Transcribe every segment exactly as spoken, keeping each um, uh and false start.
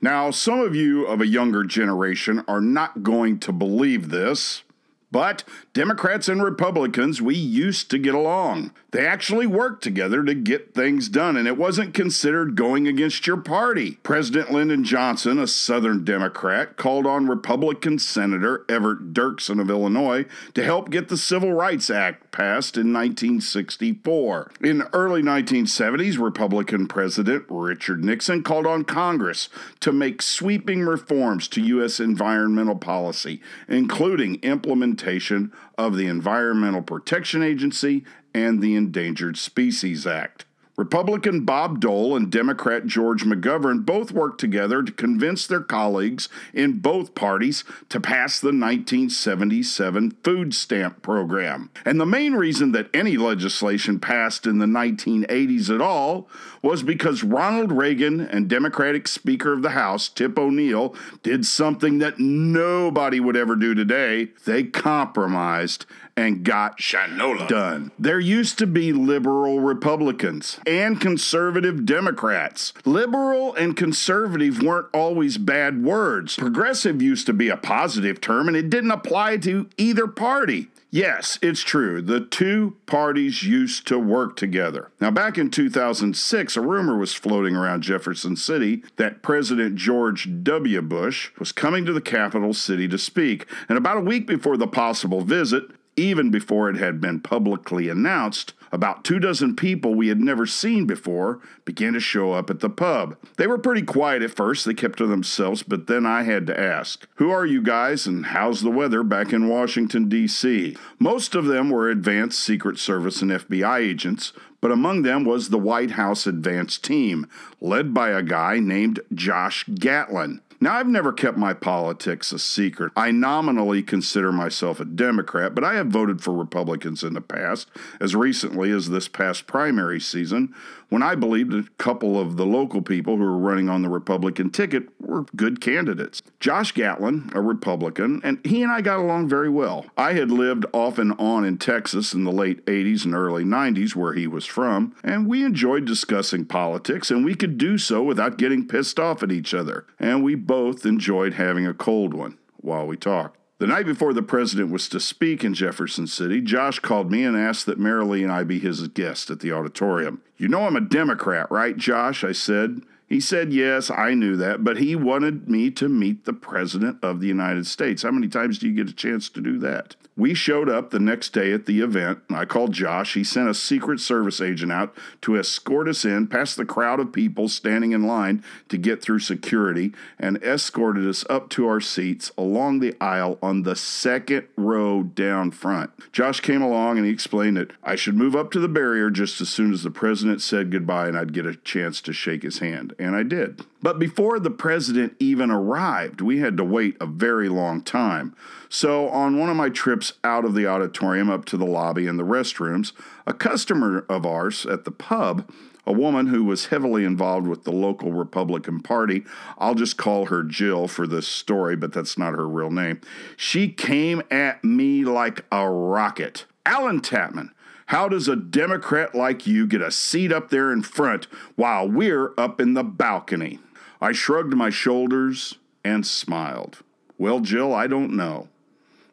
Now, some of you of a younger generation are not going to believe this, but Democrats and Republicans, we used to get along. They actually worked together to get things done, and it wasn't considered going against your party. President Lyndon Johnson, a Southern Democrat, called on Republican Senator Everett Dirksen of Illinois to help get the Civil Rights Act passed in nineteen sixty-four. In the early nineteen seventies, Republican President Richard Nixon called on Congress to make sweeping reforms to U S environmental policy, including implementation of the Environmental Protection Agency and the Endangered Species Act. Republican Bob Dole and Democrat George McGovern both worked together to convince their colleagues in both parties to pass the nineteen seventy-seven food stamp program. And the main reason that any legislation passed in the nineteen eighties at all was because Ronald Reagan and Democratic Speaker of the House, Tip O'Neill, did something that nobody would ever do today. They compromised and got Shinola done. There used to be liberal Republicans and conservative Democrats. Liberal and conservative weren't always bad words. Progressive used to be a positive term, and it didn't apply to either party. Yes, it's true. The two parties used to work together. Now, back in two thousand six, a rumor was floating around Jefferson City that President George W. Bush was coming to the capital city to speak. And about a week before the possible visit, even before it had been publicly announced, about two dozen people we had never seen before began to show up at the pub. They were pretty quiet at first, they kept to themselves, but then I had to ask, who are you guys and how's the weather back in Washington, D C? Most of them were advanced Secret Service and F B I agents, but among them was the White House advance team, led by a guy named Josh Gatlin. Now, I've never kept my politics a secret. I nominally consider myself a Democrat, but I have voted for Republicans in the past, as recently as this past primary season, when I believed a couple of the local people who were running on the Republican ticket were good candidates. Josh Gatlin, a Republican, and he and I got along very well. I had lived off and on in Texas in the late eighties and early nineties, where he was from, and we enjoyed discussing politics, and we could do so without getting pissed off at each other, and we both Both enjoyed having a cold one while we talked. The night before the president was to speak in Jefferson City, Josh called me and asked that Marilee and I be his guest at the auditorium. You know I'm a Democrat, right, Josh? I said. He said, yes, I knew that, but he wanted me to meet the president of the United States. How many times do you get a chance to do that? We showed up the next day at the event, and I called Josh. He sent a Secret Service agent out to escort us in past the crowd of people standing in line to get through security and escorted us up to our seats along the aisle on the second row down front. Josh came along, and he explained that I should move up to the barrier just as soon as the president said goodbye and I'd get a chance to shake his hand, and I did. But before the president even arrived, we had to wait a very long time. So on one of my trips out of the auditorium up to the lobby and the restrooms, a customer of ours at the pub, a woman who was heavily involved with the local Republican Party, I'll just call her Jill for this story, but that's not her real name, she came at me like a rocket. Allen Tatman, how does a Democrat like you get a seat up there in front while we're up in the balcony? I shrugged my shoulders and smiled. Well, Jill, I don't know.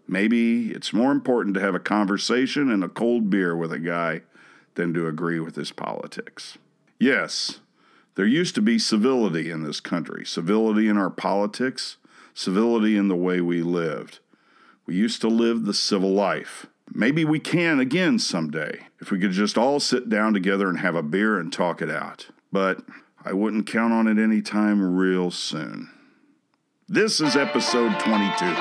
Maybe it's more important to have a conversation and a cold beer with a guy than to agree with his politics. Yes, there used to be civility in this country, civility in our politics, civility in the way we lived. We used to live the civil life. Maybe we can again someday, if we could just all sit down together and have a beer and talk it out. But I wouldn't count on it any time real soon. This is episode twenty-two.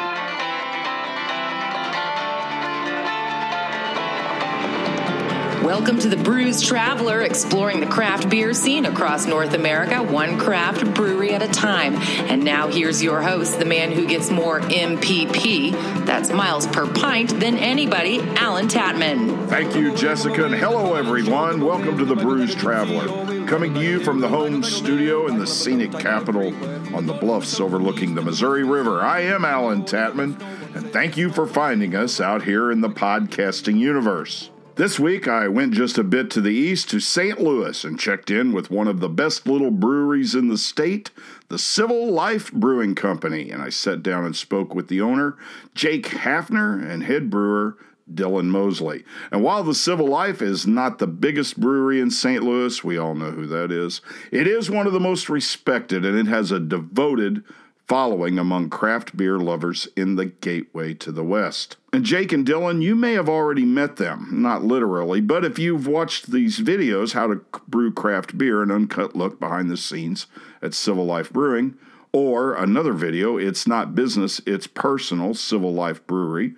Welcome to the Brews Traveler, exploring the craft beer scene across North America, one craft brewery at a time. And now here's your host, the man who gets more M P P, that's miles per pint, than anybody, Allen Tatman. Thank you, Jessica, and hello, everyone. Welcome to the Brews Traveler, coming to you from the home studio in the scenic capital on the bluffs overlooking the Missouri River. I am Allen Tatman, and thank you for finding us out here in the podcasting universe. This week, I went just a bit to the east to Saint Louis and checked in with one of the best little breweries in the state, the Civil Life Brewing Company, and I sat down and spoke with the owner, Jake Hafner, and head brewer, Dylan Mosley. And while the Civil Life is not the biggest brewery in Saint Louis, we all know who that is, it is one of the most respected, and it has a devoted following among craft beer lovers in the gateway to the West. And Jake and Dylan, you may have already met them, not literally, but if you've watched these videos, How to Brew Craft Beer, an uncut look behind the scenes at Civil Life Brewing, or another video, It's Not Business, It's Personal, Civil Life Brewery,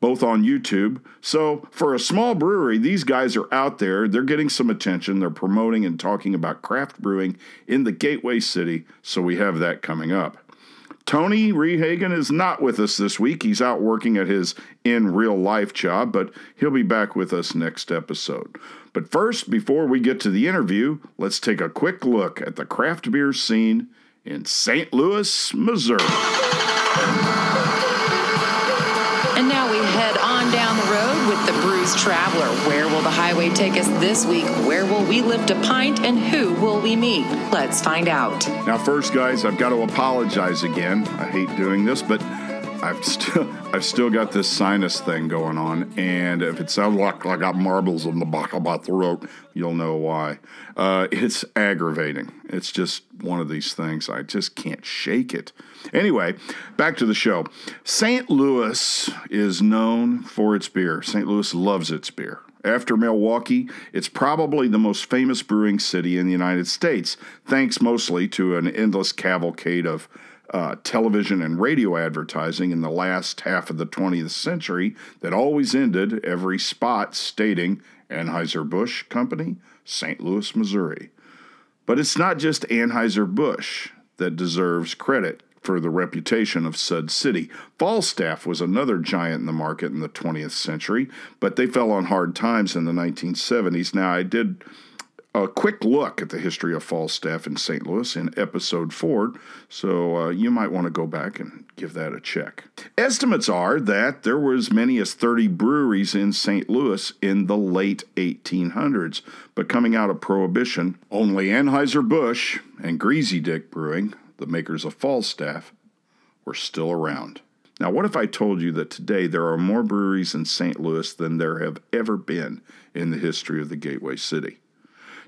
both on YouTube. So for a small brewery, these guys are out there. They're getting some attention. They're promoting and talking about craft brewing in the gateway city, so we have that coming up. Tony Rehagen is not with us this week. He's out working at his in-real-life job, but he'll be back with us next episode. But first, before we get to the interview, let's take a quick look at the craft beer scene in Saint Louis, Missouri. And now we head on down the road with the Brews Traveler. Where will the highway take us this week? Where will we lift a pint, and who will we meet? Let's find out. Now, first, guys, I've got to apologize again. I hate doing this, but I've still I've still got this sinus thing going on, and if it sounds like I got marbles in the back of my throat, you'll know why. Uh, it's aggravating. It's just one of these things. I just can't shake it. Anyway, back to the show. Saint Louis is known for its beer. Saint Louis loves its beer. After Milwaukee, it's probably the most famous brewing city in the United States, thanks mostly to an endless cavalcade of uh, television and radio advertising in the last half of the twentieth century that always ended every spot stating Anheuser-Busch Company, Saint Louis, Missouri. But it's not just Anheuser-Busch that deserves credit for the reputation of said city. Falstaff was another giant in the market in the twentieth century, but they fell on hard times in the nineteen seventies. Now, I did a quick look at the history of Falstaff in Saint Louis in episode four, so uh, you might want to go back and give that a check. Estimates are that there were as many as thirty breweries in Saint Louis in the late eighteen hundreds, but coming out of Prohibition, only Anheuser-Busch and Greasy Dick Brewing, the makers of Falstaff, were still around. Now, what if I told you that today there are more breweries in Saint Louis than there have ever been in the history of the Gateway City?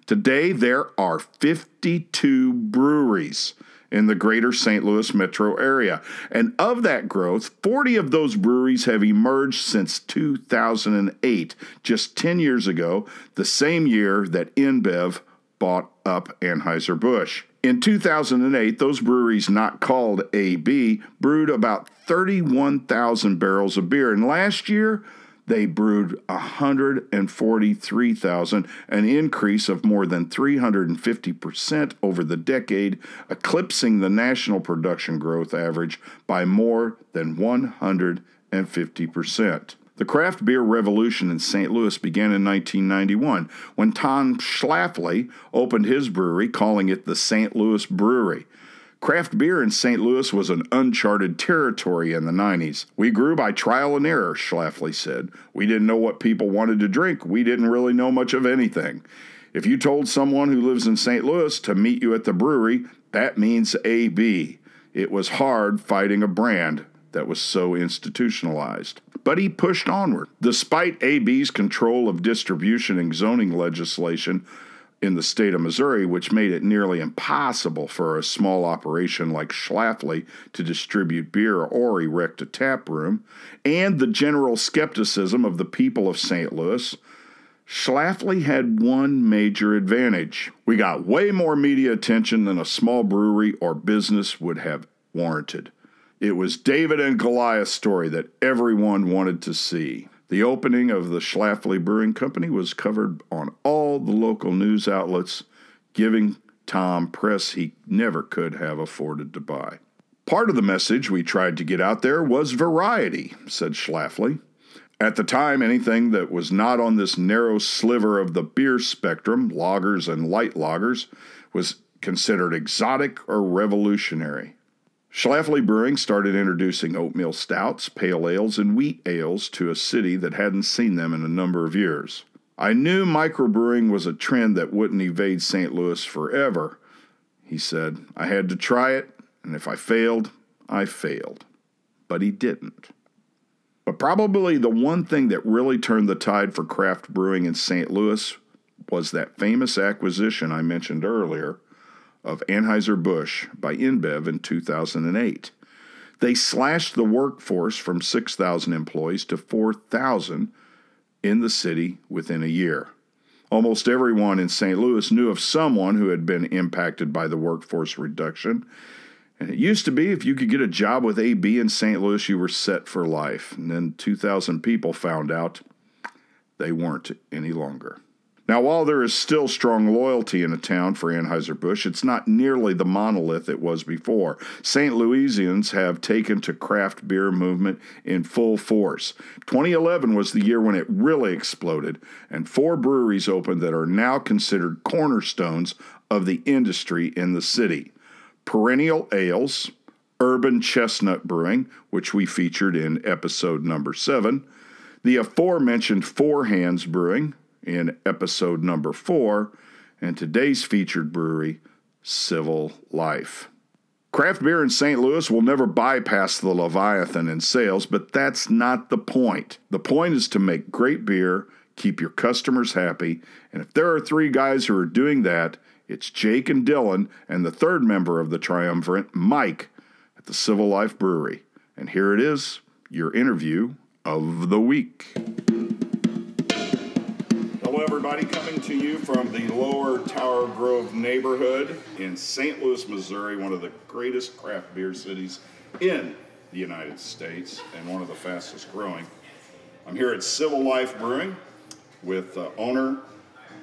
Today, there are fifty-two breweries in the greater Saint Louis metro area, and of that growth, forty of those breweries have emerged since two thousand eight, just ten years ago, the same year that InBev bought up Anheuser-Busch. In two thousand eight, those breweries not called A B brewed about thirty-one thousand barrels of beer, and last year they brewed one hundred forty-three thousand, an increase of more than three hundred fifty percent over the decade, eclipsing the national production growth average by more than one hundred fifty percent. The craft beer revolution in Saint Louis began in nineteen ninety-one when Tom Schlafly opened his brewery, calling it the Saint Louis Brewery. Craft beer in Saint Louis was an uncharted territory in the nineties. We grew by trial and error, Schlafly said. We didn't know what people wanted to drink. We didn't really know much of anything. If you told someone who lives in Saint Louis to meet you at the brewery, that means A B. It was hard fighting a brand that was so institutionalized. But he pushed onward. Despite A B's control of distribution and zoning legislation in the state of Missouri, which made it nearly impossible for a small operation like Schlafly to distribute beer or erect a tap room, and the general skepticism of the people of Saint Louis, Schlafly had one major advantage. We got way more media attention than a small brewery or business would have warranted. It was David and Goliath's story that everyone wanted to see. The opening of the Schlafly Brewing Company was covered on all the local news outlets, giving Tom press he never could have afforded to buy. Part of the message we tried to get out there was variety, said Schlafly. At the time, anything that was not on this narrow sliver of the beer spectrum, lagers and light lagers, was considered exotic or revolutionary. Schlafly Brewing started introducing oatmeal stouts, pale ales, and wheat ales to a city that hadn't seen them in a number of years. I knew microbrewing was a trend that wouldn't evade Saint Louis forever, he said. I had to try it, and if I failed, I failed. But he didn't. But probably the one thing that really turned the tide for craft brewing in Saint Louis was that famous acquisition I mentioned earlier of Anheuser-Busch by InBev in two thousand eight. They slashed the workforce from six thousand employees to four thousand in the city within a year. Almost everyone in Saint Louis knew of someone who had been impacted by the workforce reduction. And it used to be if you could get a job with A B in Saint Louis, you were set for life. And then two thousand people found out they weren't any longer. Now, while there is still strong loyalty in a town for Anheuser-Busch, it's not nearly the monolith it was before. Saint Louisians have taken to craft beer movement in full force. twenty eleven was the year when it really exploded, and four breweries opened that are now considered cornerstones of the industry in the city. Perennial Ales, Urban Chestnut Brewing, which we featured in episode number seven, the aforementioned Four Hands Brewing in episode number four, and today's featured brewery, Civil Life. Craft beer in Saint Louis will never bypass the Leviathan in sales, but that's not the point. The point is to make great beer, keep your customers happy, and if there are three guys who are doing that, it's Jake and Dylan and the third member of the triumvirate, Mike, at the Civil Life Brewery. And here it is, your interview of the week. Hello, everybody. Coming to you from the Lower Tower Grove neighborhood in Saint Louis, Missouri, one of the greatest craft beer cities in the United States and one of the fastest growing. I'm here at Civil Life Brewing with uh, owner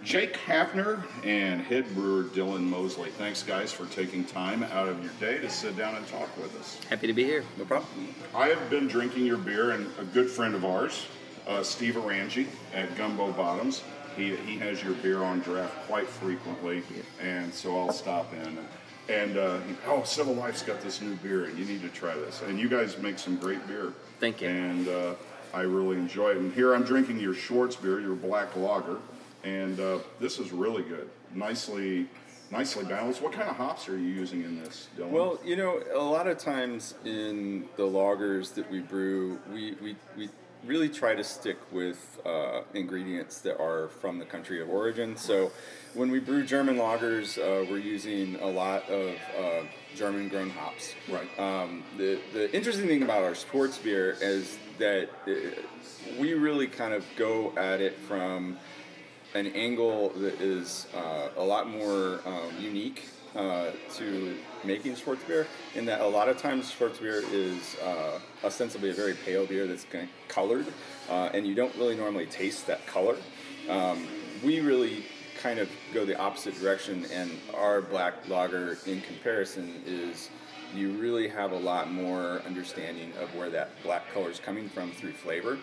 Jake Hafner and head brewer Dylan Mosley. Thanks, guys, for taking time out of your day to sit down and talk with us. Happy to be here. No problem. I have been drinking your beer, and a good friend of ours, uh, Steve Arangi at Gumbo Bottoms, he he has your beer on draft quite frequently, and so I'll stop in. And, uh, oh, Civil Life's got this new beer, and you need to try this. And you guys make some great beer. Thank you. And uh, I really enjoy it. And here I'm drinking your Schwarzbier, your black lager. And uh, this is really good, nicely nicely balanced. What kind of hops are you using in this, Dylan? Well, you know, a lot of times in the lagers that we brew, we, we, we really try to stick with uh, ingredients that are from the country of origin. So when we brew German lagers, uh, we're using a lot of uh, German-grown hops. Right. Um, the, the interesting thing about our Schwarzbier is that it, we really kind of go at it from an angle that is uh, a lot more um, unique uh, to making Schwarzbier, in that a lot of times Schwarzbier is uh, ostensibly a very pale beer that's kind of colored, uh, and you don't really normally taste that color. Um, we really kind of go the opposite direction, and our black lager, in comparison, is you really have a lot more understanding of where that black color is coming from through flavor.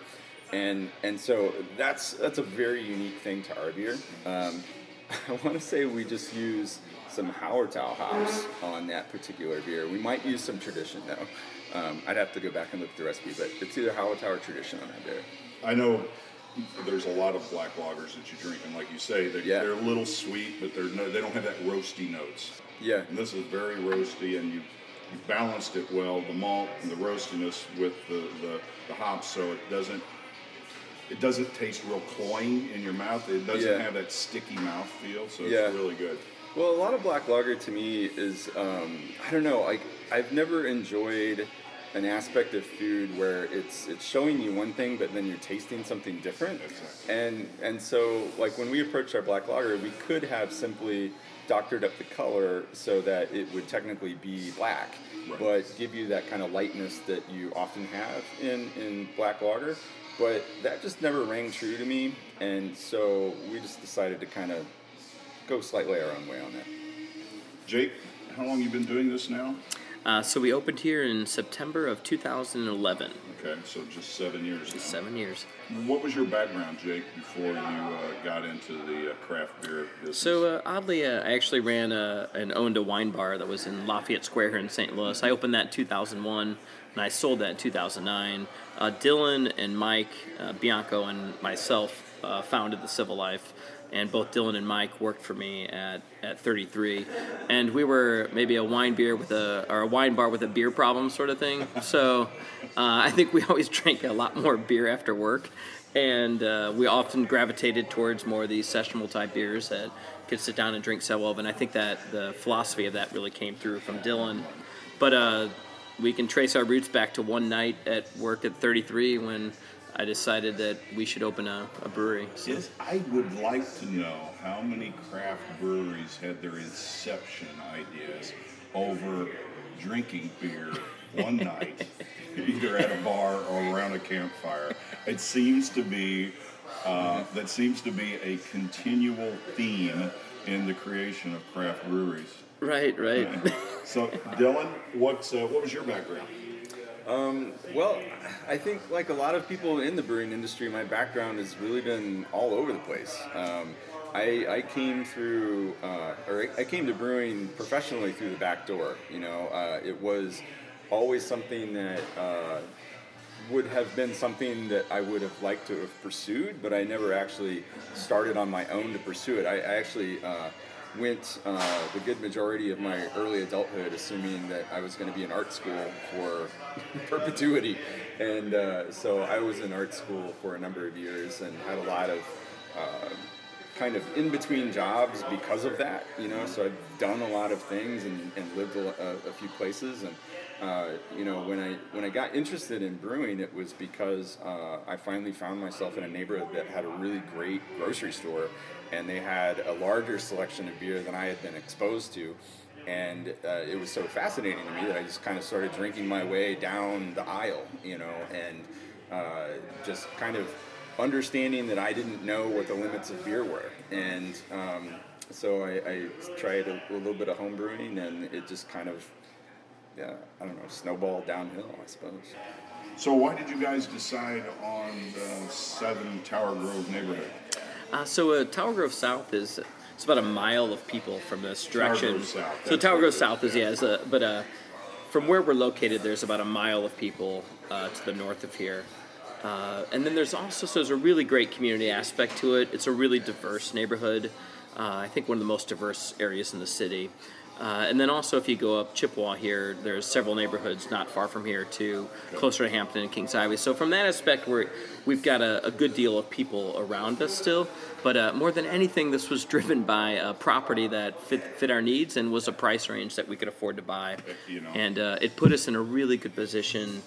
And and so that's that's a very unique thing to our beer. Um, I want to say we just use some Hallertau hops on that particular beer. We might use some Tradition, though. Um, I'd have to go back and look at the recipe, but it's either Hallertau or Tradition on that beer. I know there's a lot of black lagers that you drink, and like you say, they're, yeah. they're a little sweet, but they're no, they don't have that roasty notes. Yeah. And this is very roasty, and you... you balanced it well, the malt and the roastiness with the, the, the hops, so it doesn't it doesn't taste real cloying in your mouth. It doesn't yeah. have that sticky mouth feel, so yeah. it's really good. Well, a lot of black lager to me is um, I don't know, like I've never enjoyed an aspect of food where it's it's showing you one thing, but then you're tasting something different. Exactly. And and so like when we approached our black lager, we could have simply doctored up the color so that it would technically be black, right. but give you that kind of lightness that you often have in, in black lager. But that just never rang true to me, and so we just decided to kind of go slightly our own way on that. Jake, how long you been doing this now? Uh, so we opened here in September of two thousand eleven. Okay, so just seven years now. Seven years. What was your background, Jake, before you uh, got into the uh, craft beer business? So uh, oddly, uh, I actually ran a, and owned a wine bar that was in Lafayette Square here in Saint Louis. I opened that in two thousand one, and I sold that in two thousand nine. Uh, Dylan and Mike, uh, Bianco, and myself uh, founded the Civil Life, and both Dylan and Mike worked for me at, at thirty-three, and we were maybe a wine beer with a or a wine bar with a beer problem sort of thing. So uh, I think we always drank a lot more beer after work, and uh, we often gravitated towards more of these sessionable type beers that could sit down and drink so well. And I think that the philosophy of that really came through from Dylan, but uh, we can trace our roots back to one night at work at thirty-three when I decided that we should open a, a brewery. So. Yes, I would like to know how many craft breweries had their inception ideas over drinking beer one night, either at a bar or around a campfire. It seems to be uh, that seems to be a continual theme in the creation of craft breweries. Right, right. right. So, Dylan, what's uh, what was your background? Um, well, I think like a lot of people in the brewing industry, my background has really been all over the place. Um, I, I came through, uh, or I came to brewing professionally through the back door. You know, uh, it was always something that uh, would have been something that I would have liked to have pursued, but I never actually started on my own to pursue it. I, I actually uh, went uh, the good majority of my early adulthood assuming that I was going to be in art school for perpetuity. And uh, so I was in art school for a number of years and had a lot of uh, kind of in-between jobs because of that, you know. So I've done a lot of things and, and lived a, a few places. And, uh, you know, when I when I got interested in brewing, it was because uh, I finally found myself in a neighborhood that had a really great grocery store. And they had a larger selection of beer than I had been exposed to. And uh, it was so fascinating to me that I just kind of started drinking my way down the aisle, you know, and uh, just kind of understanding that I didn't know what the limits of beer were. And um, so I, I tried a, a little bit of home brewing, and it just kind of, yeah, I don't know, snowballed downhill, I suppose. So why did you guys decide on the Southern Tower Grove neighborhood? Uh, so uh, Tower Grove South is it's about a mile of people from this direction. Tower Grove South. So Tower Grove South is, yeah, is a, but uh, from where we're located, there's about a mile of people uh, to the north of here. Uh, and then there's also, so there's a really great community aspect to it. It's a really diverse neighborhood. Uh, I think one of the most diverse areas in the city. Uh, and then also if you go up Chippewa here, there's several neighborhoods not far from here too, closer to Hampton and Kings Highway. So from that aspect, we're, we've got a, a good deal of people around us still. But uh, more than anything, this was driven by a property that fit, fit our needs and was a price range that we could afford to buy. You know. And uh, it put us in a really good position,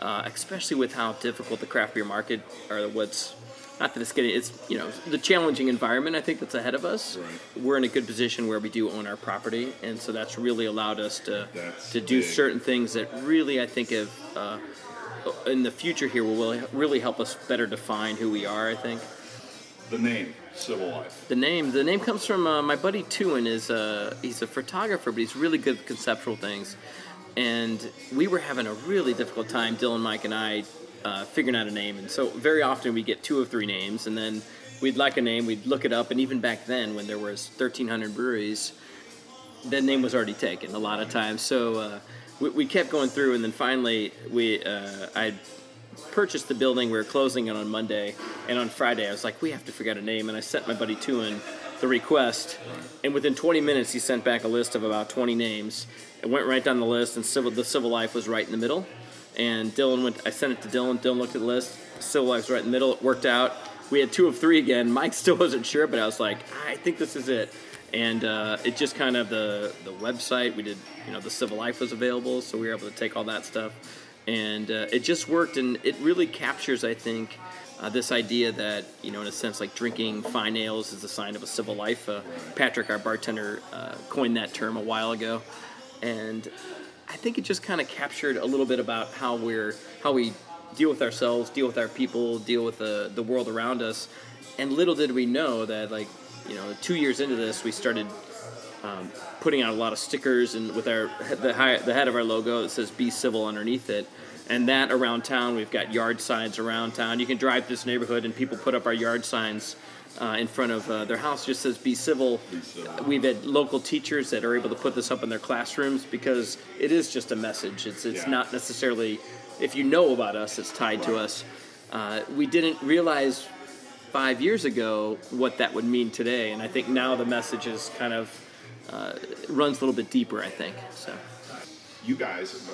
uh, especially with how difficult the craft beer market, or what's... Not that it's getting, it's, you know, the challenging environment I think that's ahead of us. Right. We're in a good position where we do own our property, and so that's really allowed us to that's to do big. certain things that really I think have, uh, in the future here will really help us better define who we are, I think. The name, Civil Life. The name, the name comes from uh, my buddy Tuen. Is uh, he's a photographer, but he's really good at conceptual things, and we were having a really difficult time, Dylan, Mike, and I, Uh, figuring out a name, and so very often we get two or three names, and then we'd like a name, we'd look it up, and even back then when there was thirteen hundred breweries, that name was already taken a lot of times. So uh, we, we kept going through, and then finally we uh, I purchased the building. We were closing it on Monday, and on Friday I was like, we have to figure out a name, and I sent my buddy Tuen the request, and within twenty minutes he sent back a list of about twenty names. It went right down the list, and civil the Civil Life was right in the middle. And Dylan went, I sent it to Dylan. Dylan looked at the list. Civil Life's right in the middle. It worked out. We had two of three again. Mike still wasn't sure, but I was like, I think this is it. And uh, it just kind of the the website. We did, you know, the Civil Life was available, so we were able to take all that stuff. And uh, it just worked, and it really captures, I think, uh, this idea that, you know, in a sense, like drinking fine ales is a sign of a civil life. Uh, Patrick, our bartender, uh, coined that term a while ago. And I think it just kind of captured a little bit about how we're how we deal with ourselves, deal with our people, deal with the the world around us. And little did we know that, like, you know, two years into this, we started um, putting out a lot of stickers and with our the, high, the head of our logo that says "Be Civil" underneath it. And that around town, we've got yard signs around town. You can drive this neighborhood, and people put up our yard signs Uh, in front of uh, their house. Just says be civil. be civil. We've had local teachers that are able to put this up in their classrooms because it is just a message. It's it's yeah. not necessarily, if you know about us, it's tied right. to us. Uh, we didn't realize five years ago what that would mean today. And I think now the message is kind of uh, runs a little bit deeper, I think. So, you guys,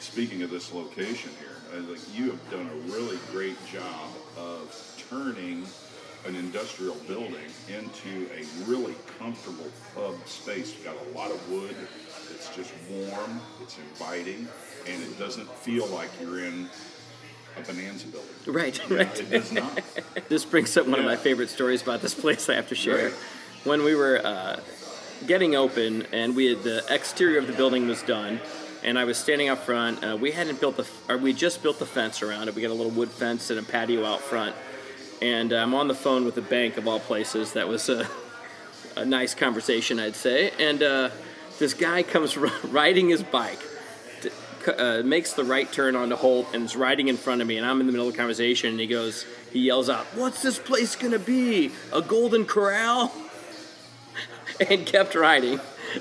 speaking of this location here, I think you have done a really great job of turning an industrial building into a really comfortable pub space. You've got a lot of wood, it's just warm, it's inviting, and it doesn't feel like you're in a Bonanza building. Right, yeah, right. It does not. This brings up one yeah. of my favorite stories about this place I have to share. Right. When we were uh, getting open, and we had the exterior of the building was done, and I was standing out front, uh, we hadn't built the, or we just built the fence around it. We got a little wood fence and a patio out front. And I'm on the phone with the bank, of all places. That was a, a nice conversation, I'd say. And uh, this guy comes r- riding his bike, to, uh, makes the right turn onto Holt, and is riding in front of me. And I'm in the middle of the conversation, and he goes, he yells out, "What's this place gonna be? A Golden Corral?" And kept riding.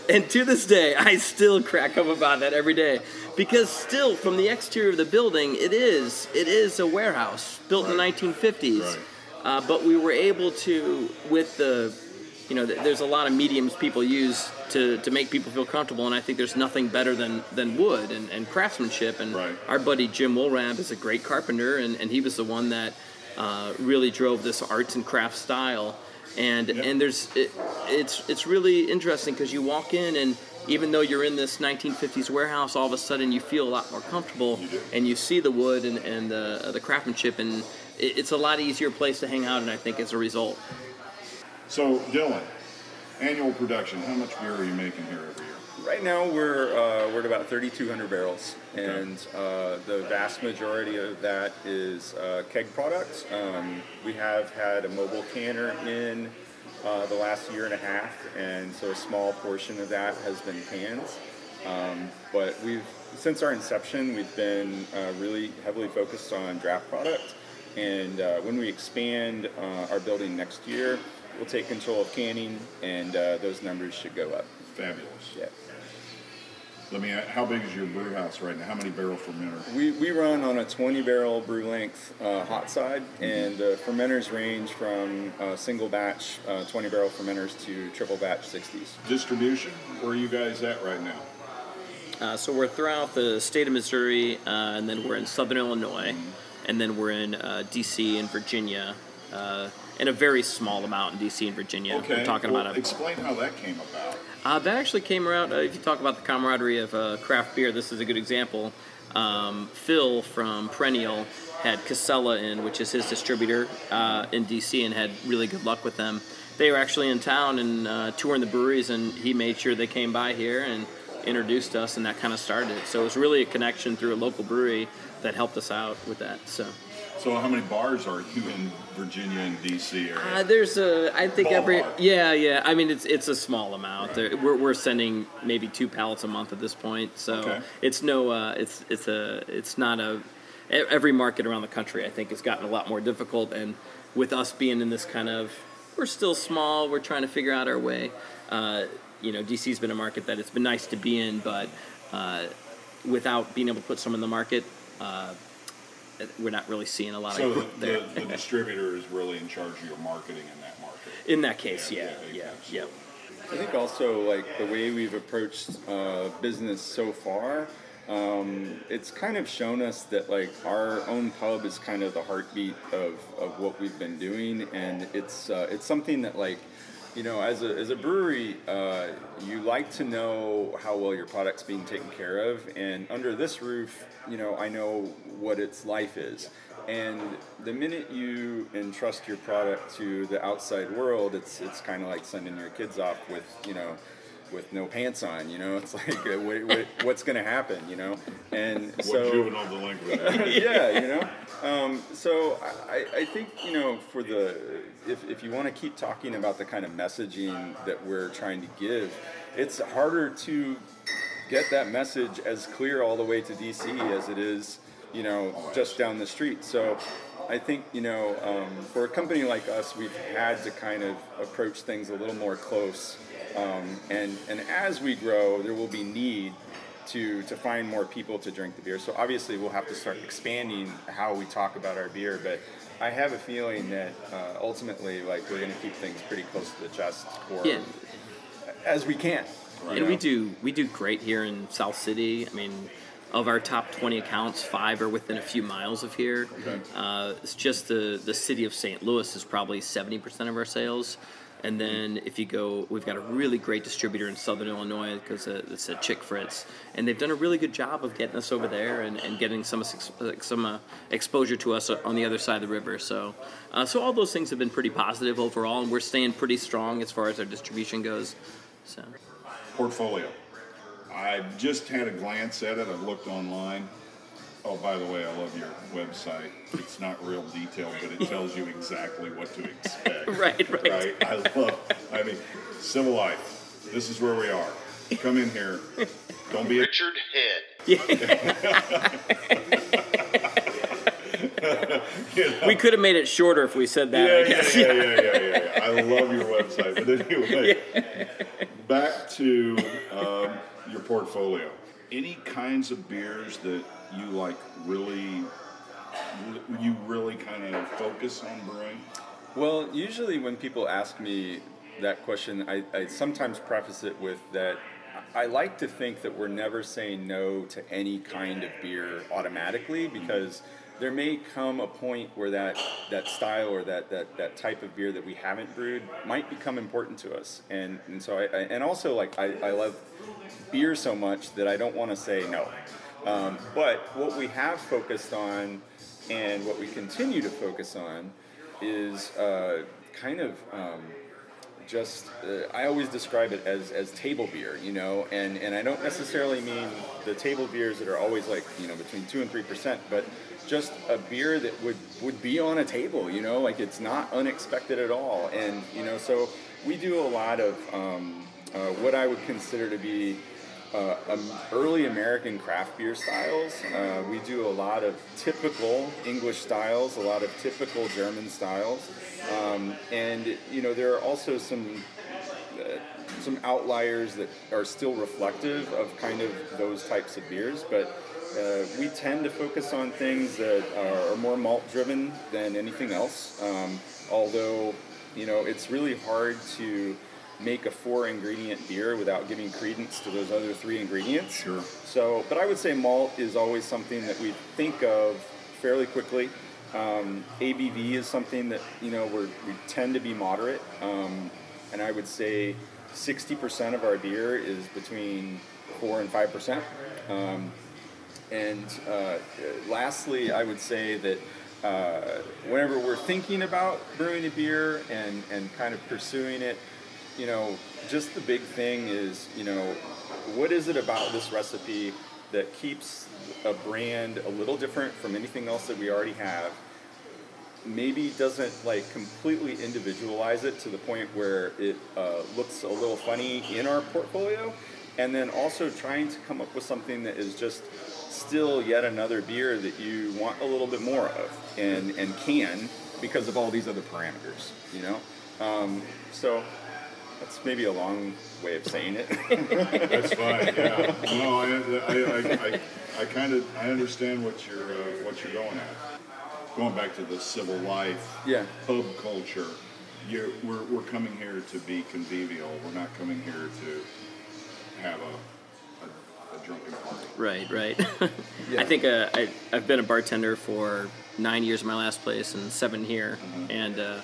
And to this day, I still crack up about that every day. Because still, from the exterior of the building, it is it is a warehouse built right. in the nineteen fifties. Right. Uh, but we were able to, with the, you know, there's a lot of mediums people use to, to make people feel comfortable. And I think there's nothing better than, than wood and, and craftsmanship. And right. our buddy Jim Woolrab is a great carpenter. And, and he was the one that uh, really drove this arts and crafts style. And yep. and there's it, it's it's really interesting because you walk in, and even though you're in this nineteen fifties warehouse, all of a sudden you feel a lot more comfortable, you and you see the wood and, and the, the craftsmanship, and it, it's a lot easier place to hang out in, I think, as a result. So, Dylan, annual production, how much beer are you making here every year? Right now we're uh, we're at about thirty-two hundred barrels, and uh, the vast majority of that is uh, keg products. Um, we have had a mobile canner in uh, the last year and a half, and so a small portion of that has been cans. Um, but we've since our inception, we've been uh, really heavily focused on draft product, and uh, when we expand uh, our building next year, we'll take control of canning, and uh, those numbers should go up. Fabulous. Yeah. Let me ask, how big is your brew house right now? How many barrel fermenter? We we run on a twenty barrel brew length uh, hot side, mm-hmm. and the uh, fermenters range from uh, single batch uh, twenty barrel fermenters to triple batch sixties. Distribution, where are you guys at right now? Uh, so we're throughout the state of Missouri, uh, and then we're in southern Illinois, mm-hmm. and then we're in uh, D C and Virginia, uh, and a very small amount in D C and Virginia. Okay, we're talking well, about a, explain how that came about. Uh, that actually came around, uh, if you talk about the camaraderie of uh, craft beer, this is a good example. Um, Phil from Perennial had Casella in, which is his distributor uh, in D C, and had really good luck with them. They were actually in town and uh, touring the breweries, and he made sure they came by here and introduced us, and that kind of started it. So it was really a connection through a local brewery that helped us out with that. So. So how many bars are you in Virginia and D C area? Uh, there's a, I think Ballpark. every, yeah, yeah. I mean, it's it's a small amount. Right. We're we're sending maybe two pallets a month at this point. So okay. it's no, uh, it's it's a, it's not a. Every market around the country, I think, has gotten a lot more difficult. And with us being in this kind of, we're still small. We're trying to figure out our way. Uh, you know, D C's been a market that it's been nice to be in, but uh, without being able to put some in the market. Uh, We're not really seeing a lot so of growth the, there. So the distributor is really in charge of your marketing in that market. In that case, yeah, yeah, yeah. yeah. I think also like the way we've approached uh, business so far, um, it's kind of shown us that like our own pub is kind of the heartbeat of, of what we've been doing, and it's uh, it's something that like. You know, as a as a brewery, uh, you like to know how well your product's being taken care of, and under this roof, you know, I know what its life is. And the minute you entrust your product to the outside world, it's it's kind of like sending your kids off with, you know, with no pants on. You know, it's like what, what, what's going to happen? You know, and so what juvenile delinquent? yeah, you know. Um, so I, I think, you know, for the if, if you want to keep talking about the kind of messaging that we're trying to give, it's harder to get that message as clear all the way to D C as it is, you know, just down the street. So I think, you know, um, for a company like us, we've had to kind of approach things a little more close. Um, and, and as we grow, there will be need to to find more people to drink the beer. So obviously we'll have to start expanding how we talk about our beer, but I have a feeling that uh, ultimately, like, we're going to keep things pretty close to the chest for yeah. as we can. Right. And we do we do great here in South City. I mean, of our top twenty accounts, five are within a few miles of here. Okay. Uh, it's just the the city of Saint Louis is probably seventy percent of our sales. And then if you go, we've got a really great distributor in Southern Illinois because it's a Chick Fritz, and they've done a really good job of getting us over there and, and getting some some uh, exposure to us on the other side of the river. So, uh, so all those things have been pretty positive overall, and we're staying pretty strong as far as our distribution goes. So, portfolio. I just had a glance at it. I looked online. Oh, by the way, I love your website. It's not real detailed, but it tells you exactly what to expect. right, right. Right? I love, I mean, Civil Life. This is where we are. Come in here. Don't be a Richard Head. You know? We could have made it shorter if we said that. Yeah, I guess. Yeah, yeah, yeah, yeah, yeah, yeah. I love your website. But anyway, yeah. Back to um, your portfolio. Any kinds of beers that you like really, you really kind of focus on brewing? Well, usually when people ask me that question, I, I sometimes preface it with that I like to think that we're never saying no to any kind of beer automatically, because there may come a point where that, that style or that, that, that type of beer that we haven't brewed might become important to us. And, and so I, I and also like I, I love beer so much that I don't want to say no. Um, but what we have focused on, and what we continue to focus on, is uh, kind of um, just, uh, I always describe it as, as table beer, you know, and, and I don't necessarily mean the table beers that are always like, you know, between two and three percent, but just a beer that would, would be on a table, you know, like it's not unexpected at all. And, you know, so we do a lot of um, uh, what I would consider to be Uh, um, early American craft beer styles. Uh, we do a lot of typical English styles, a lot of typical German styles, um, and you know there are also some uh, some outliers that are still reflective of kind of those types of beers, but uh, we tend to focus on things that are more malt driven than anything else, um, although you know it's really hard to make a four ingredient beer without giving credence to those other three ingredients. Sure. So, but I would say malt is always something that we think of fairly quickly. Um, A B V is something that, you know, we're, we tend to be moderate. Um, and I would say sixty percent of our beer is between four and five percent. Um, and uh, lastly, I would say that uh, whenever we're thinking about brewing a beer and, and kind of pursuing it, you know, just the big thing is, you know, what is it about this recipe that keeps a brand a little different from anything else that we already have? Maybe doesn't, like, completely individualize it to the point where it uh, looks a little funny in our portfolio, and then also trying to come up with something that is just still yet another beer that you want a little bit more of and, and can because of all these other parameters, you know? Um, so... That's maybe a long way of saying it. That's fine. Yeah. No, I, I, I, I, I kind of, I understand what you're, uh, what you're going at. Going back to the Civil Life, yeah, pub culture. You're, we're, we're coming here to be convivial. We're not coming here to have a, a, a drunken party. Right, right. Yeah. I think uh, I, I've been a bartender for nine years in my last place and seven here, uh-huh. and. Uh,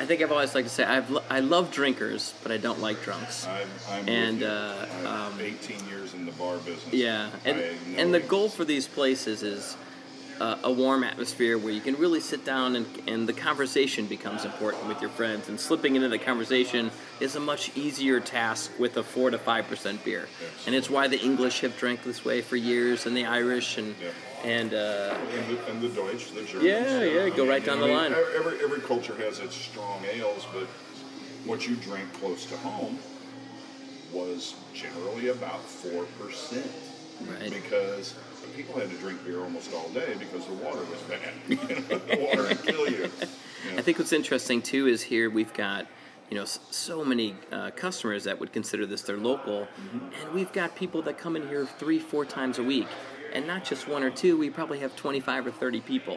I think I've always liked to say I've lo- I love drinkers, but I don't like drunks. I'm, I'm and uh, I'm um, eighteen years in the bar business. Yeah, and no and the goal for these places is uh, a warm atmosphere where you can really sit down and and the conversation becomes important with your friends. And slipping into the conversation is a much easier task with a four to five percent beer. Yes. And it's why the English have drank this way for years, and the Irish and. Yeah. And, uh, and, the, and the Deutsch, the Germans. Yeah, yeah, uh, go right down the line. Every every culture has its strong ales, but what you drank close to home was generally about four percent. Right. Because people had to drink beer almost all day because the water was bad. You know, the water would kill you. You know? I think what's interesting, too, is here we've got you know, so many uh, customers that would consider this their local. Mm-hmm. And we've got people that come in here three, four times a week. And not just one or two, we probably have twenty-five or thirty people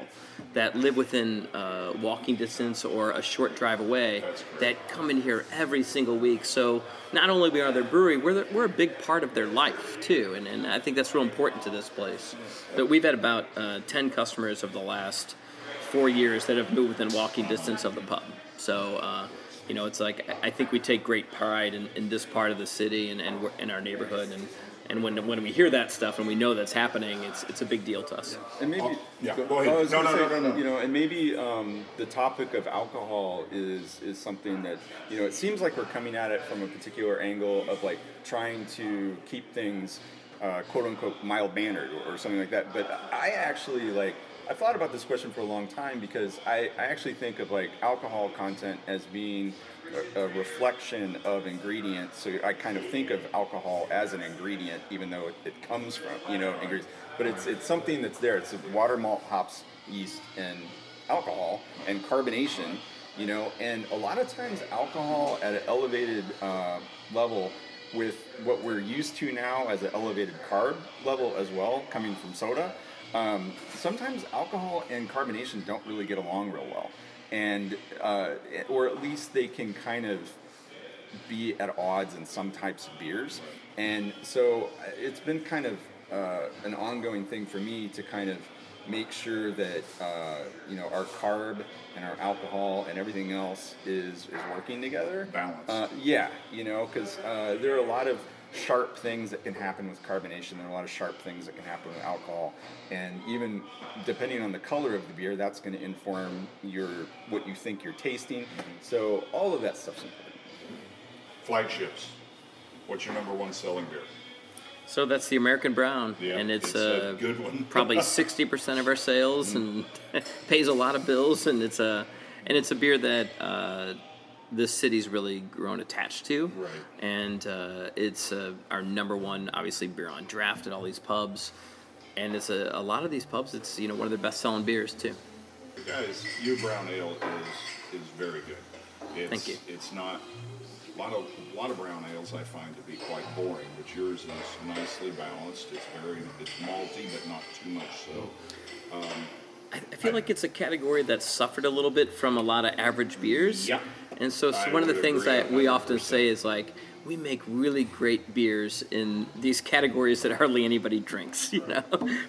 that live within uh, walking distance or a short drive away that come in here every single week. So not only we are their brewery, we're the, we're a big part of their life too. And, and I think that's real important to this place. But we've had about uh, ten customers over the last four years that have moved within walking distance of the pub. So, uh, you know, it's like I think we take great pride in, in this part of the city and, and we're in our neighborhood. And And when when we hear that stuff and we know that's happening, it's it's a big deal to us. Yeah. And maybe oh, yeah. go, go ahead. I was no, no, say, no, no, no. You know, and maybe um, the topic of alcohol is is something that, you know, it seems like we're coming at it from a particular angle of like trying to keep things uh, quote unquote mild mannered or, or something like that. But I actually like I thought about this question for a long time because I, I actually think of like alcohol content as being a reflection of ingredients, so I kind of think of alcohol as an ingredient, even though it, it comes from, you know, ingredients. But it's it's something that's there. It's water, malt, hops, yeast, and alcohol, and carbonation, you know. And a lot of times, alcohol at an elevated uh, level, with what we're used to now as an elevated carb level as well, coming from soda, um, sometimes alcohol and carbonation don't really get along real well. And uh, or at least they can kind of be at odds in some types of beers. And so it's been kind of uh, an ongoing thing for me to kind of make sure that, uh, you know, our carb and our alcohol and everything else is, is working together. Balance. Uh, yeah, you know, because uh, there are a lot of sharp things that can happen with carbonation. There are a lot of sharp things that can happen with alcohol, and even depending on the color of the beer, that's going to inform your what you think you're tasting. So all of that stuff's important. Flagships. What's your number one selling beer? So that's the American Brown, yeah, and it's, it's a, a good one. Probably sixty percent of our sales, mm-hmm. and pays a lot of bills. And it's a and it's a beer that. Uh, This city's really grown attached to, right. and uh, it's uh, our number one, obviously, beer on draft at all these pubs, and it's a, a lot of these pubs. It's you know one of their best selling beers too. Guys, your brown ale is is very good. It's, Thank you. It's not a lot of a lot of brown ales I find to be quite boring, but yours is nicely balanced. It's very it's malty, but not too much so. Um, I feel like it's a category that's suffered a little bit from a lot of average beers. Yeah. And so, so one of the things that we often say is like, we make really great beers in these categories that hardly anybody drinks, you know?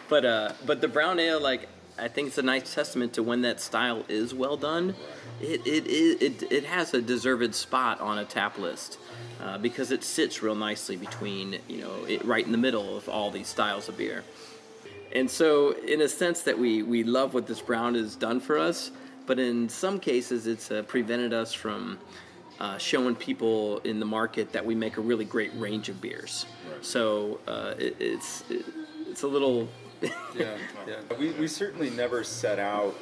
But uh, but the brown ale, like, I think it's a nice testament to when that style is well done. It it it, it, it has a deserved spot on a tap list uh, because it sits real nicely between, you know, it, right in the middle of all these styles of beer. And so, in a sense that we, we love what this brown has done for us, but in some cases it's uh, prevented us from uh, showing people in the market that we make a really great range of beers. Right. So uh, it, it's it, it's a little... yeah, yeah. We we certainly never set out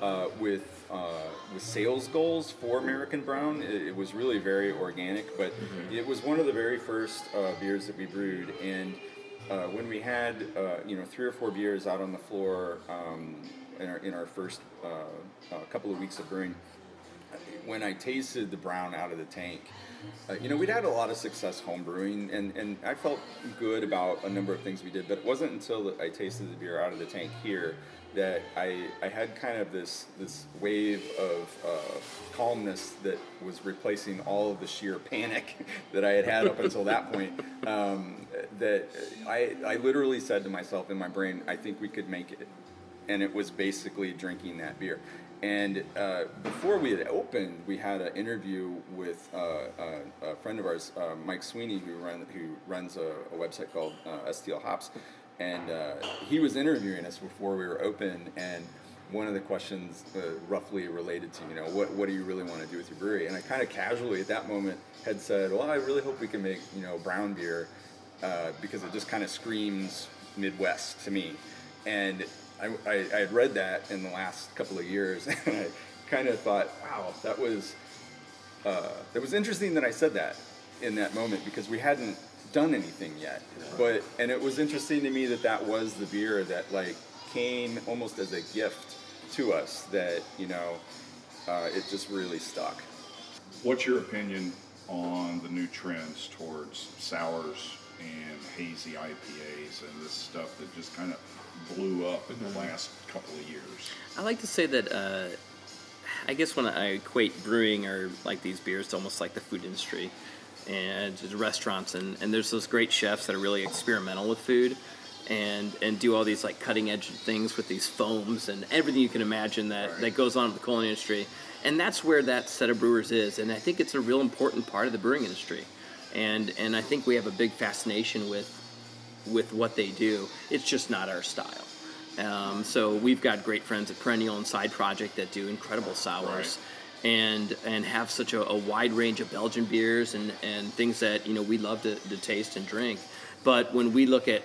uh, with uh, with sales goals for American Brown. It, it was really very organic, but mm-hmm. it was one of the very first uh, beers that we brewed, and... Uh, when we had, uh, you know, three or four beers out on the floor um, in our in our first uh, uh, couple of weeks of brewing, when I tasted the brown out of the tank, uh, you know, we'd had a lot of success home brewing, and, and I felt good about a number of things we did, but it wasn't until I tasted the beer out of the tank here that I, I had kind of this, this wave of uh, calmness that was replacing all of the sheer panic that I had had up until that point. Um, that I, I literally said to myself in my brain, I think we could make it. And it was basically drinking that beer. And uh, before we had opened, we had an interview with uh, a, a friend of ours, uh, Mike Sweeney, who, run, who runs a, a website called uh, S T L Hops. And uh, he was interviewing us before we were open, and one of the questions uh, roughly related to, you know, what what do you really want to do with your brewery? And I kind of casually at that moment had said, well, I really hope we can make, you know, brown beer uh, because it just kind of screams Midwest to me. And I, I, I had read that in the last couple of years, and I kind of thought, wow, that was, uh, that was interesting that I said that in that moment because we hadn't done anything yet, but and it was interesting to me that that was the beer that like came almost as a gift to us that you know uh, it just really stuck. What's your opinion on the new trends towards sours and hazy I P As and this stuff that just kind of blew up in the last couple of years? I like to say that uh, I guess when I equate brewing or like these beers to almost like the food industry and restaurants, and, and there's those great chefs that are really experimental with food and and do all these like cutting edge things with these foams and everything you can imagine that, right. that goes on in the culinary industry. And that's where that set of brewers is, and I think it's a real important part of the brewing industry. And and I think we have a big fascination with with what they do. It's just not our style. Um, so we've got great friends at Perennial and Side Project that do incredible sours, right. and and have such a, a wide range of Belgian beers and, and things that you know we love to, to taste and drink. But when we look at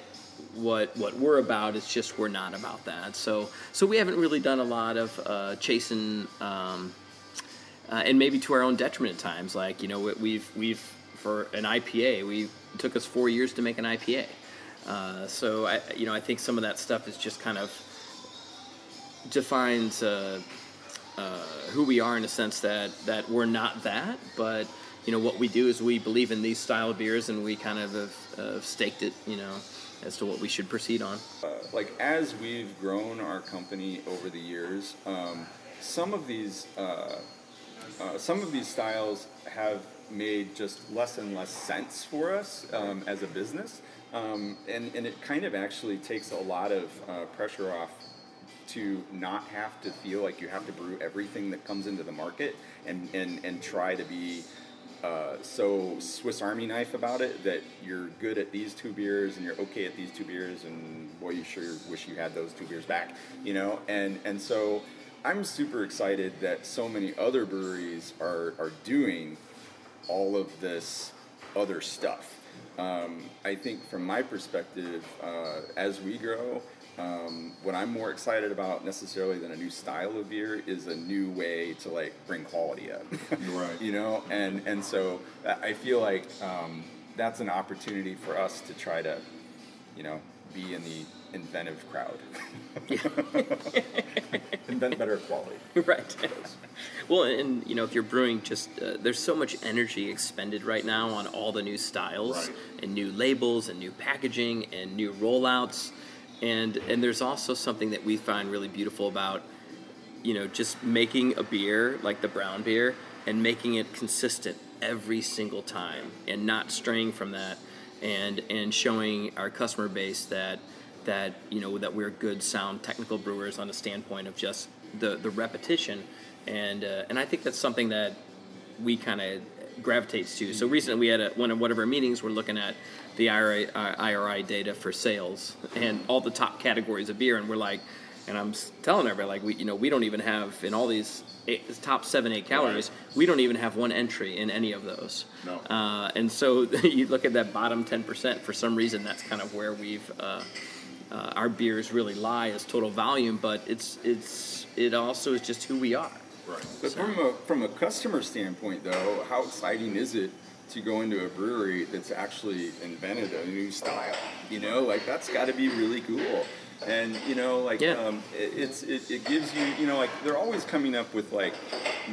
what what we're about, it's just we're not about that. So so we haven't really done a lot of uh, chasing, um, uh, and maybe to our own detriment at times. Like you know we've we've for an I P A, we it took us four years to make an I P A. Uh, so I, you know, I think some of that stuff is just kind of defines uh, uh, who we are in a sense that, that we're not that, but you know what we do is we believe in these style of beers, and we kind of have uh, staked it, you know, as to what we should proceed on. Uh, like as we've grown our company over the years, um, some of these uh, uh, some of these styles have made just less and less sense for us um, as a business. Um, and, and it kind of actually takes a lot of uh, pressure off to not have to feel like you have to brew everything that comes into the market and, and, and try to be uh, so Swiss Army knife about it that you're good at these two beers and you're okay at these two beers and boy, you sure wish you had those two beers back, you know? And, and so I'm super excited that so many other breweries are, are doing all of this other stuff. Um, I think from my perspective, uh, as we grow, um, what I'm more excited about necessarily than a new style of beer is a new way to like bring quality up, right. you know? And, and so I feel like, um, that's an opportunity for us to try to, you know, be in the inventive crowd. Invent better quality. Right. Well, and, you know, if you're brewing just, uh, there's so much energy expended right now on all the new styles right. and new labels and new packaging and new rollouts. And, and there's also something that we find really beautiful about, you know, just making a beer like the brown beer and making it consistent every single time and not straying from that and, and showing our customer base that, that, you know, that we're good, sound, technical brewers on a standpoint of just the, the repetition. And uh, and I think that's something that we kind of gravitates to. So recently we had a, one of one of our meetings, we're looking at the I R I, uh, I R I data for sales and all the top categories of beer. And we're like, and I'm telling everybody, like, we you know, we don't even have, in all these eight, top seven, eight categories, right. we don't even have one entry in any of those. No. Uh, and so you look at that bottom ten percent, for some reason that's kind of where we've... Uh, Uh, our beers really lie as total volume, but it's it's it also is just who we are. Right. But so. from a from a customer standpoint, though, how exciting is it to go into a brewery that's actually invented a new style? You know, like that's got to be really cool. And you know, like yeah. um, it, it's it, it gives you you know like they're always coming up with like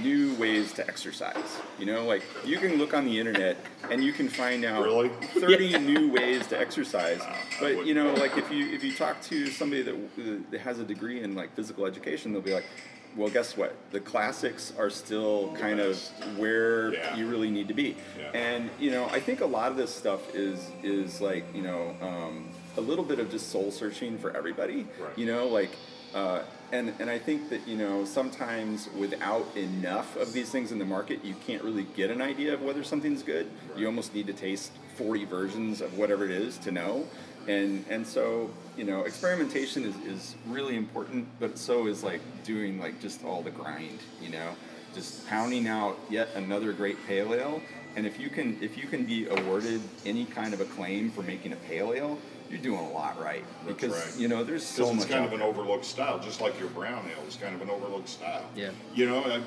new ways to exercise. You know, like you can look on the internet and you can find out really? thirty yeah. new ways to exercise. Uh, but you know, like if you if you talk to somebody that, that has a degree in like physical education, they'll be like, well, guess what? The classics are still kind of where yeah. you really need to be. Yeah. And you know, I think a lot of this stuff is is like you know. Um, a little bit of just soul searching for everybody, right. you know, like, uh, and, and I think that, you know, sometimes without enough of these things in the market, you can't really get an idea of whether something's good. Right. You almost need to taste forty versions of whatever it is to know. And, and so, you know, experimentation is, is really important, but so is like doing like just all the grind, you know, just pounding out yet another great pale ale. And if you can, if you can be awarded any kind of acclaim for making a pale ale, you're doing a lot right. That's because, right. you know, there's so much. It's kind of an overlooked style, just like your brown ale is kind of an overlooked style. Yeah. You know, I,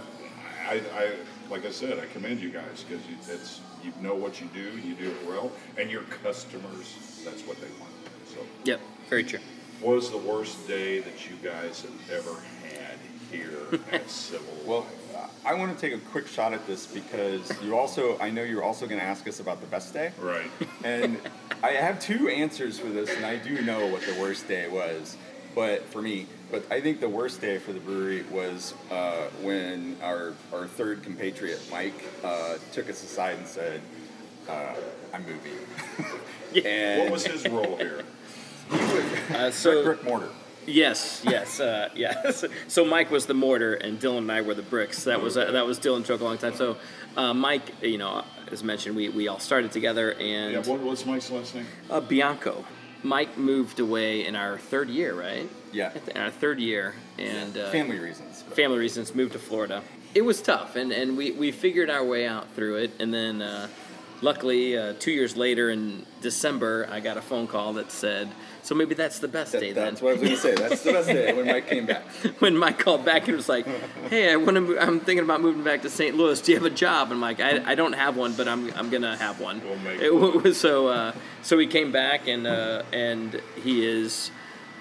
I, I like I said, I commend you guys because you, that's you know what you do, you do it well, and your customers, that's what they want. So. Yep, very true. What was the worst day that you guys have ever had here at Civil Well, Life. I want to take a quick shot at this because you also, I know you're also going to ask us about the best day. Right. And I have two answers for this, and I do know what the worst day was, but for me, but I think the worst day for the brewery was uh, when our, our third compatriot, Mike, uh, took us aside and said, uh, I'm moving. And what was his role here? He was uh, so, brick, brick mortar. Yes, yes, uh, yes. So Mike was the mortar, and Dylan and I were the bricks. That was uh, that was Dylan's joke a long time. So uh, Mike, you know, as mentioned, we, we all started together. And yeah, what was Mike's last name? Uh, Bianco. Mike moved away in our third year, right? Yeah. In our third year. and yeah. uh, Family reasons. But. Family reasons, moved to Florida. It was tough, and, and we, we figured our way out through it, and then... Uh, Luckily, uh, two years later in December, I got a phone call that said, so maybe that's the best that, day then. That's what I was going to say. That's the best day, when Mike came back. When Mike called back and was like, hey, I want to move, I'm thinking about moving back to Saint Louis. Do you have a job? And Mike, I, I don't have one, but I'm I'm going to have one. We'll make it, so, uh, so he came back, and uh, and he is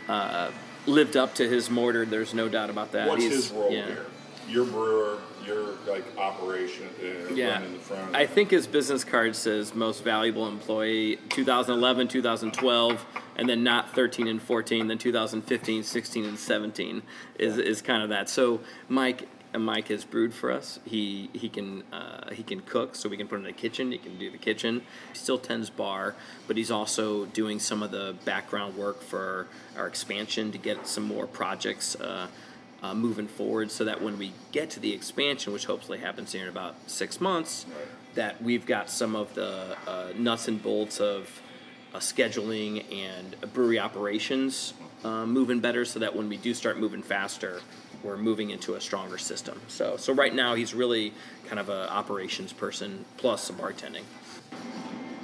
uh, lived up to his mortar. There's no doubt about that. What's He's, his role yeah. here? Your brewer, your like operation, uh, yeah. in the front. I think his business card says most valuable employee two thousand eleven, two thousand twelve, and then not thirteen and fourteen, then two thousand fifteen, sixteen, and seventeen is yeah. is kind of that. So Mike Mike has brewed for us. He he can uh, he can cook, so we can put him in the kitchen. He can do the kitchen. He still tends bar, but he's also doing some of the background work for our expansion to get some more projects. Uh, Uh, moving forward, so that when we get to the expansion, which hopefully happens here in about six months, right. that we've got some of the uh, nuts and bolts of uh, scheduling and brewery operations uh, moving better, so that when we do start moving faster, we're moving into a stronger system. So, so right now he's really kind of an operations person plus some bartending.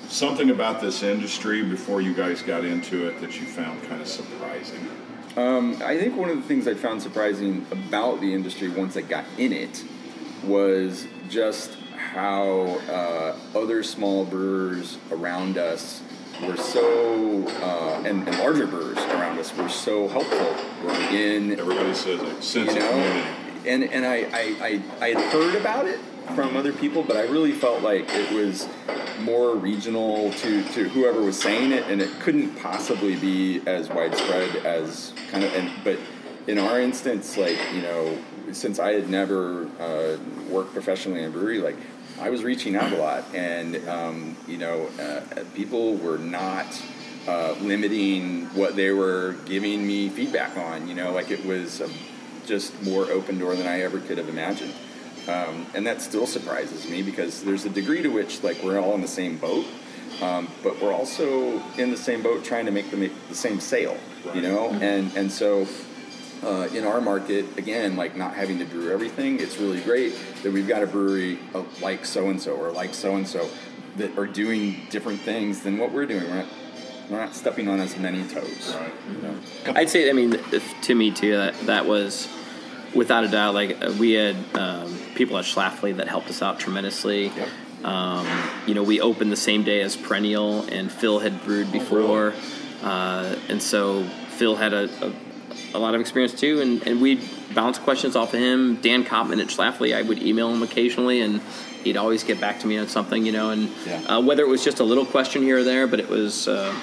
Something about this industry before you guys got into it that you found kind of surprising. Um, I think one of the things I found surprising about the industry once I got in it was just how uh, other small brewers around us were so, uh, and, and larger brewers around us were so helpful in... Everybody says it. Sense you know, of community. And, and I, I, I, I had heard about it from other people, but I really felt like it was more regional to, to whoever was saying it, and it couldn't possibly be as widespread as kind of. And but in our instance, like you know, since I had never uh, worked professionally in a brewery, like I was reaching out a lot, and um, you know, uh, people were not uh, limiting what they were giving me feedback on. You know, like it was um, just more open door than I ever could have imagined. Um, and that still surprises me because there's a degree to which, like, we're all in the same boat, um, but we're also in the same boat trying to make the, make the same sale, right. you know? Mm-hmm. And and so uh, in our market, again, like, not having to brew everything, it's really great that we've got a brewery of like so-and-so or like so-and-so that are doing different things than what we're doing. We're not, we're not stepping on as many toes. Right. You know? I'd say, I mean, if, to me, too, that, that was... Without a doubt, like we had um, people at Schlafly that helped us out tremendously. Yep. Um, you know, we opened the same day as Perennial, and Phil had brewed before, oh, uh, and so Phil had a, a, a lot of experience too. And, and we'd bounce questions off of him. Dan Kopman at Schlafly, I would email him occasionally, and he'd always get back to me on something, you know. And yeah. uh, whether it was just a little question here or there, but it was. Uh,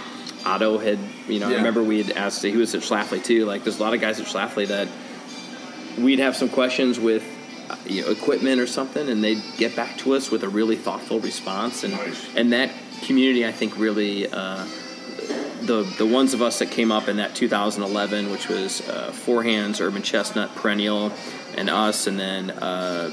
Otto had, you know, yeah. I remember we had asked. He was at Schlafly too. Like, there's a lot of guys at Schlafly that. We'd have some questions with you know, equipment or something, and they'd get back to us with a really thoughtful response. And nice. And that community, I think, really uh, the the ones of us that came up in that two thousand eleven, which was uh, Four Hands, Urban Chestnut, Perennial, and us, and then uh,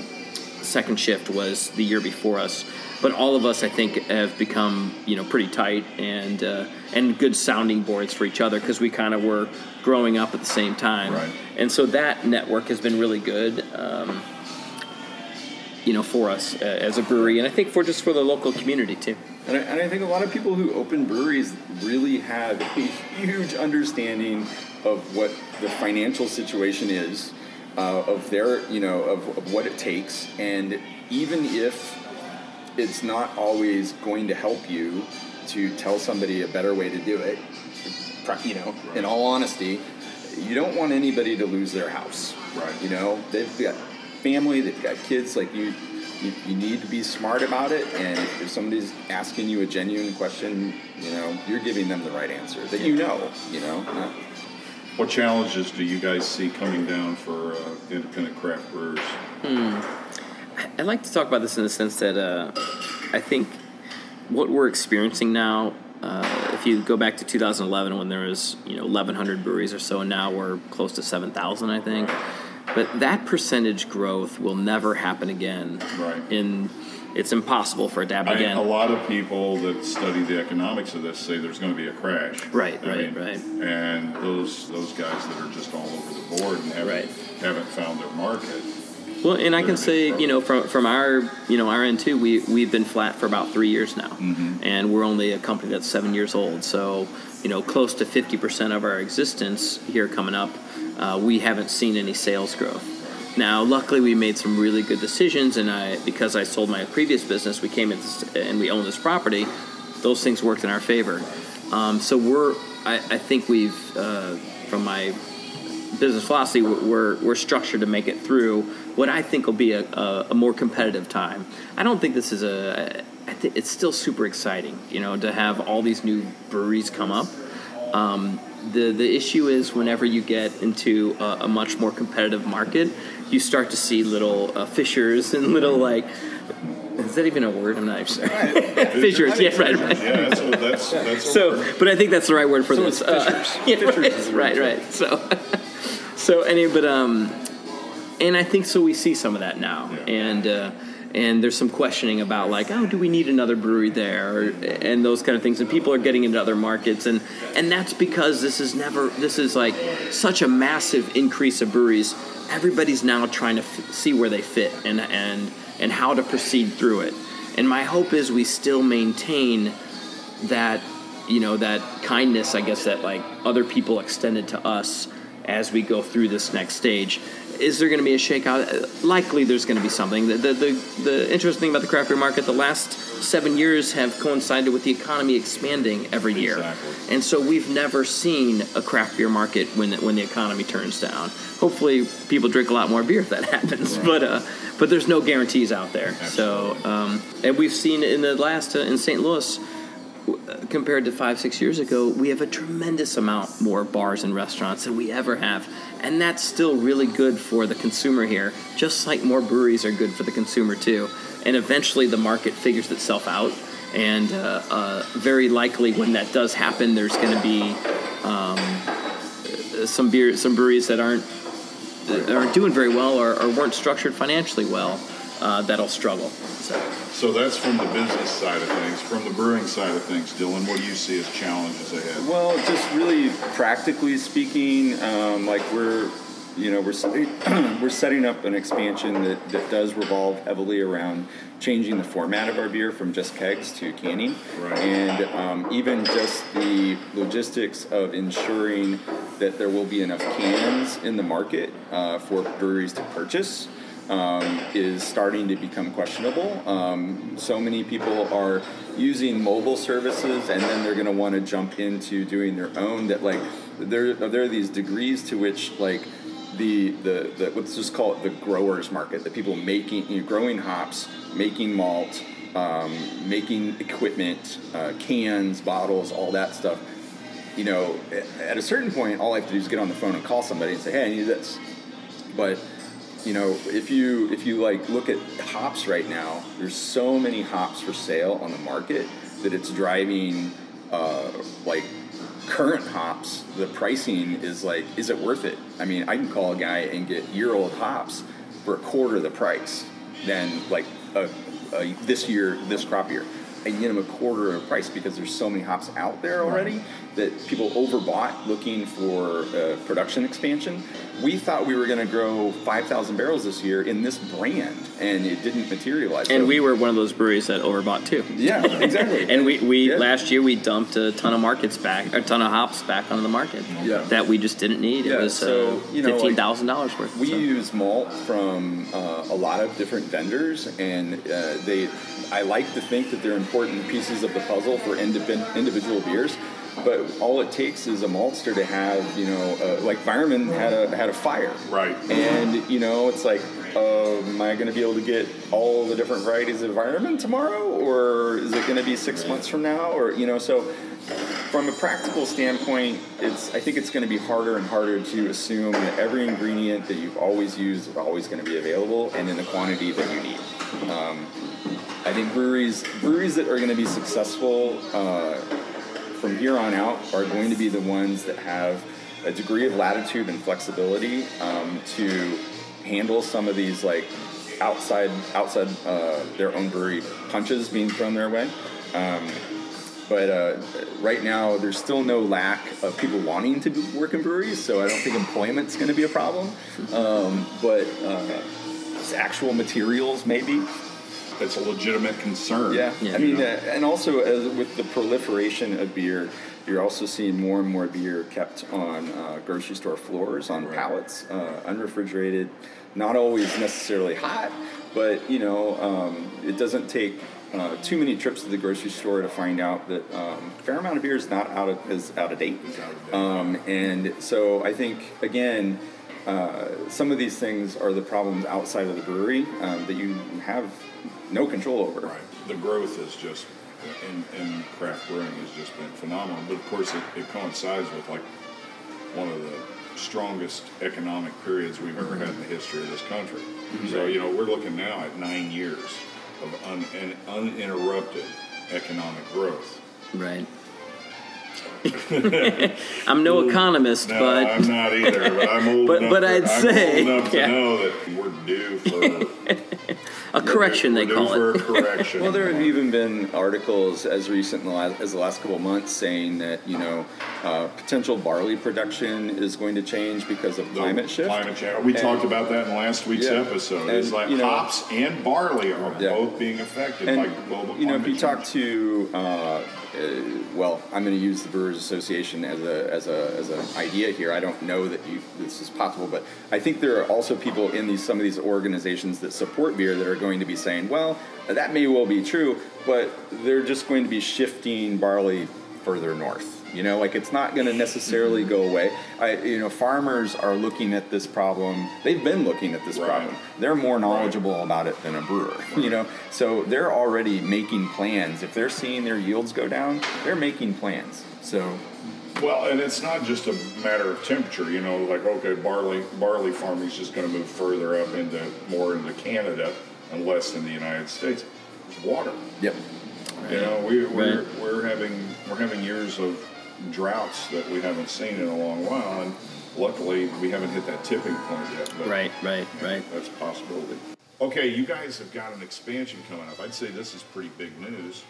Second Shift was the year before us. But all of us, I think, have become you know pretty tight and uh, and good sounding boards for each other because we kind of were growing up at the same time. Right. And so that network has been really good, um, you know, for us uh, as a brewery, and I think for just for the local community too. And I, and I think a lot of people who open breweries really have a huge understanding of what the financial situation is, uh, of their you know of, of what it takes, and even if. It's not always going to help you to tell somebody a better way to do it. You know, in all honesty, you don't want anybody to lose their house. Right. You know, they've got family, they've got kids. Like you, you, you need to be smart about it. And if somebody's asking you a genuine question, you know, you're giving them the right answer that you know. You know. Not, what challenges do you guys see coming down for uh, independent craft brewers? Hmm. I like to talk about this in the sense that uh, I think what we're experiencing now, uh, if you go back to two thousand eleven when there was, you know, eleven hundred breweries or so, and now we're close to seven thousand, I think. But that percentage growth will never happen again. Right. In it's impossible for it to happen I, again. A lot of people that study the economics of this say there's going to be a crash. Right, I right, mean, right. And those those guys that are just all over the board and haven't, right. haven't found their market. Well, and I can say, you know, from from our, you know, our end too, we, we've been flat for about three years now. Mm-hmm. And we're only a company that's seven years old. So, you know, close to fifty percent of our existence here coming up, uh, we haven't seen any sales growth. Now, luckily, we made some really good decisions, and I because I sold my previous business, we came in and we owned this property. Those things worked in our favor. Um, so we're, I, I think we've, uh, from my business philosophy, we're we're structured to make it through what I think will be a, a, a more competitive time. I don't think this is a. I th- it's still super exciting, you know, to have all these new breweries come up. Um, the the issue is whenever you get into a, a much more competitive market, you start to see little uh, fissures and little, like, is that even a word? I'm not even sure. Fissures, yeah, right, right. Yeah, that's, that's, that's so, but I think that's the right word for so this. Uh, fissures. Yeah, fissures right, is the right, right. So, so anyway, but, um, and I think so we see some of that now. Yeah. And, uh, and there's some questioning about, like, oh, do we need another brewery there? Or, and those kind of things. And people are getting into other markets. And, and that's because this is never, this is like such a massive increase of breweries. Everybody's now trying to f- see where they fit and, and, and how to proceed through it. And my hope is we still maintain that, you know, that kindness, I guess, that, like, other people extended to us as we go through this next stage. Is there going to be a shakeout? Likely there's going to be something. The, the, the, the interesting thing about the craft beer market, the last seven years have coincided with the economy expanding every year. Exactly. And so we've never seen a craft beer market when the, when the economy turns down. Hopefully people drink a lot more beer if that happens. Right. But uh, but there's no guarantees out there. Absolutely. So um, and we've seen in the last, uh, in Saint Louis, compared to five, six years ago, we have a tremendous amount more bars and restaurants than we ever have. And that's still really good for the consumer here, just like more breweries are good for the consumer too. And eventually the market figures itself out. And uh, uh, very likely when that does happen, there's going to be um, some beer, some breweries that aren't that aren't doing very well or, or weren't structured financially well uh, that'll struggle. So. So that's from the business side of things. From the brewing side of things, Dylan, what do you see as challenges ahead? Well, just really practically speaking, um, like we're, you know, we're we're setting up an expansion that, that does revolve heavily around changing the format of our beer from just kegs to canning. Right. And um, even just the logistics of ensuring that there will be enough cans in the market uh, for breweries to purchase. Um, is starting to become questionable. Um, so many people are using mobile services, and then they're going to want to jump into doing their own. That like there there are these degrees to which like the the, the let's just call it the growers market. The people making you know, growing hops, making malt, um, making equipment, uh, cans, bottles, all that stuff. You know, at a certain point, all I have to do is get on the phone and call somebody and say, "Hey, I need this," but you know, if you if you like look at hops right now, there's so many hops for sale on the market that it's driving uh, like current hops. The pricing is like, is it worth it? I mean, I can call a guy and get year-old hops for a quarter of the price than like a, a, this year, this crop year. I can get them a quarter of the price because there's so many hops out there already that people overbought looking for uh, production expansion. We thought we were going to grow five thousand barrels this year in this brand, and it didn't materialize. And so, we were one of those breweries that overbought too. Yeah, exactly. and we, we yeah. last year we dumped a ton of markets back, a ton of hops back onto the market yeah. that we just didn't need. It yeah, was so, uh, you know, fifteen thousand dollars like, worth. We so. use malt from uh, a lot of different vendors, and uh, they. I like to think that they're important pieces of the puzzle for indiv- individual beers. but all it takes is a maltster to have, you know, uh, like Fireman had a had a fire, right? And you know, it's like, uh, am I going to be able to get all the different varieties of Fireman tomorrow, or is it going to be six months from now, or you know? So from a practical standpoint, it's I think it's going to be harder and harder to assume that every ingredient that you've always used is always going to be available and in the quantity that you need. Um, I think breweries breweries that are going to be successful uh, from here on out are going to be the ones that have a degree of latitude and flexibility um, to handle some of these like outside outside uh, their own brewery punches being thrown their way. Um, but uh, right now, there's still no lack of people wanting to work in breweries, so I don't think employment's going to be a problem. Um, but uh, actual materials, maybe. That's a legitimate concern. Yeah, yeah. I mean, uh, and also uh, with the proliferation of beer, you're also seeing more and more beer kept on uh, grocery store floors, on pallets, uh, unrefrigerated, not always necessarily hot, but, you know, um, it doesn't take uh, too many trips to the grocery store to find out that um, a fair amount of beer is not out of, is out of date. Out of date. Um, and so I think, again... Uh, some of these things are the problems outside of the brewery um, that you have no control over. Right. The growth is just, in, in craft brewing has just been phenomenal. But of course, it, it coincides with like one of the strongest economic periods we've ever had in the history of this country. Mm-hmm. So, you know, we're looking now at nine years of un, un, uninterrupted economic growth. Right. I'm no Ooh, economist, no, but I'm not either. But I'm old but, enough. But to, I'd I'm say, old enough yeah. to know that we're due for a correction. Due, they call it. For a correction. Well, there have even been articles as recent as the last couple of months saying that you know uh, potential barley production is going to change because of the climate shift. Climate change. We and, talked about that in last week's yeah, episode. And, it's like you know, hops and barley are yeah. both being affected and, by global climate. You know, if you change. talk to. Uh, Uh, well, I'm going to use the Brewers Association as a as a as an idea here. I don't know that you, this is possible, but I think there are also people in these some of these organizations that support beer that are going to be saying, well, that may well be true, but they're just going to be shifting barley further north. You know, like it's not going to necessarily go away. I, you know, farmers are looking at this problem. They've been looking at this right. problem. They're more knowledgeable right. about it than a brewer, right. you know. So they're already making plans. If they're seeing their yields go down, they're making plans. So, well, and it's not just a matter of temperature, you know, like, okay, barley barley farming is just going to move further up into more into Canada and less in the United States. It's water. Yep. You know, we, we're, right. we're having we're having years of droughts that we haven't seen in a long while, and luckily we haven't hit that tipping point yet. But, right, right, you know, right. That's a possibility. Okay, you guys have got an expansion coming up. I'd say this is pretty big news.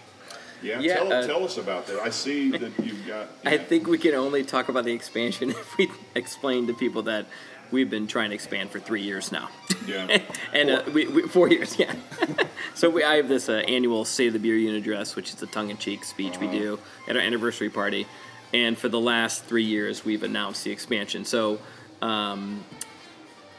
Yeah, yeah tell, uh, tell us about that. I see that you've got... Yeah. I think we can only talk about the expansion if we explain to people that we've been trying to expand for three years now. Yeah. and four. Uh, we, we, four years, yeah. so we, I have this uh, annual State of the Beer Unit address, which is a tongue-in-cheek speech uh-huh. we do at our anniversary party. And for the last three years, we've announced the expansion. So um,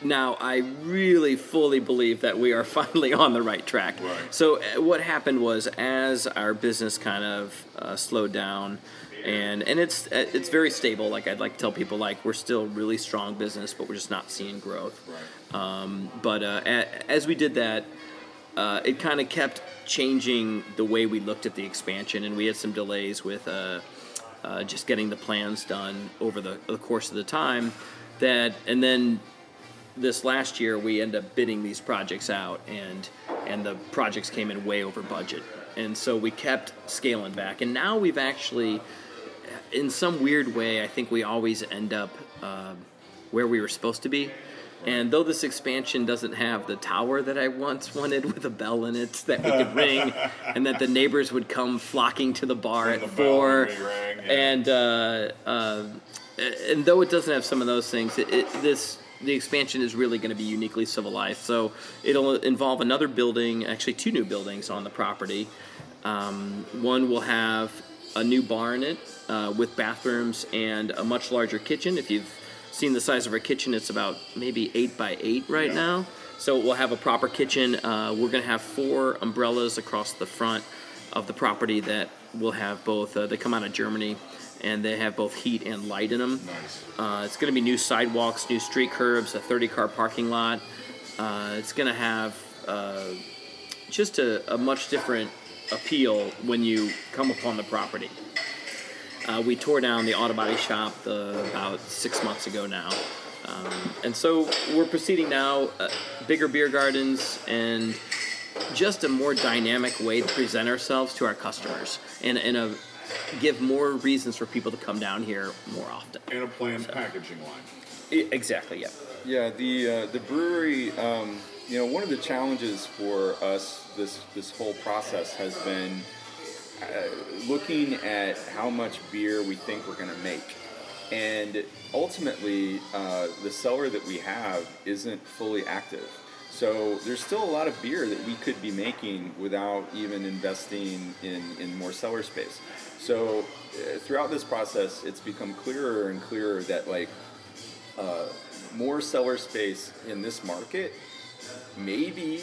now I really fully believe that we are finally on the right track. Right. So uh, what happened was as our business kind of uh, slowed down, and and it's it's very stable. Like I'd like to tell people, like we're still really strong business, but we're just not seeing growth. Right. Um, but uh, a, as we did that, uh, it kind of kept changing the way we looked at the expansion, and we had some delays with... Uh, Uh, just getting the plans done over the, the course of the time, that and then this last year we end up bidding these projects out, and and the projects came in way over budget, and so we kept scaling back, and now we've actually, in some weird way, I think we always end up uh, where we were supposed to be. And though this expansion doesn't have the tower that I once wanted with a bell in it that we could ring and that the neighbors would come flocking to the bar and at the four, rang, yeah. and uh, uh, and though it doesn't have some of those things, it, it, this the expansion is really going to be uniquely Civil Life. So it'll involve another building, actually two new buildings on the property. Um, one will have a new bar in it uh, with bathrooms and a much larger kitchen. If you've seen the size of our kitchen, it's about maybe eight by eight right yeah. now. So we'll have a proper kitchen. Uh, we're going to have four umbrellas across the front of the property that will have both. Uh, they come out of Germany. and they have both heat and light in them. Nice. Uh, it's going to be new sidewalks, new street curbs, a thirty-car parking lot. Uh, it's going to have uh, just a, a much different appeal when you come upon the property. Uh, we tore down the auto body shop the, about six months ago now. Um, and so we're proceeding now, uh, bigger beer gardens and just a more dynamic way to present ourselves to our customers and, and a, give more reasons for people to come down here more often. And a planned so. packaging line. It, exactly, yeah. Yeah, the uh, the brewery, um, you know, one of the challenges for us this, this whole process has been uh, looking at how much beer we think we're going to make. And ultimately, uh, the cellar that we have isn't fully active. So there's still a lot of beer that we could be making without even investing in, in more cellar space. So uh, throughout this process, it's become clearer and clearer that like uh, more cellar space in this market, maybe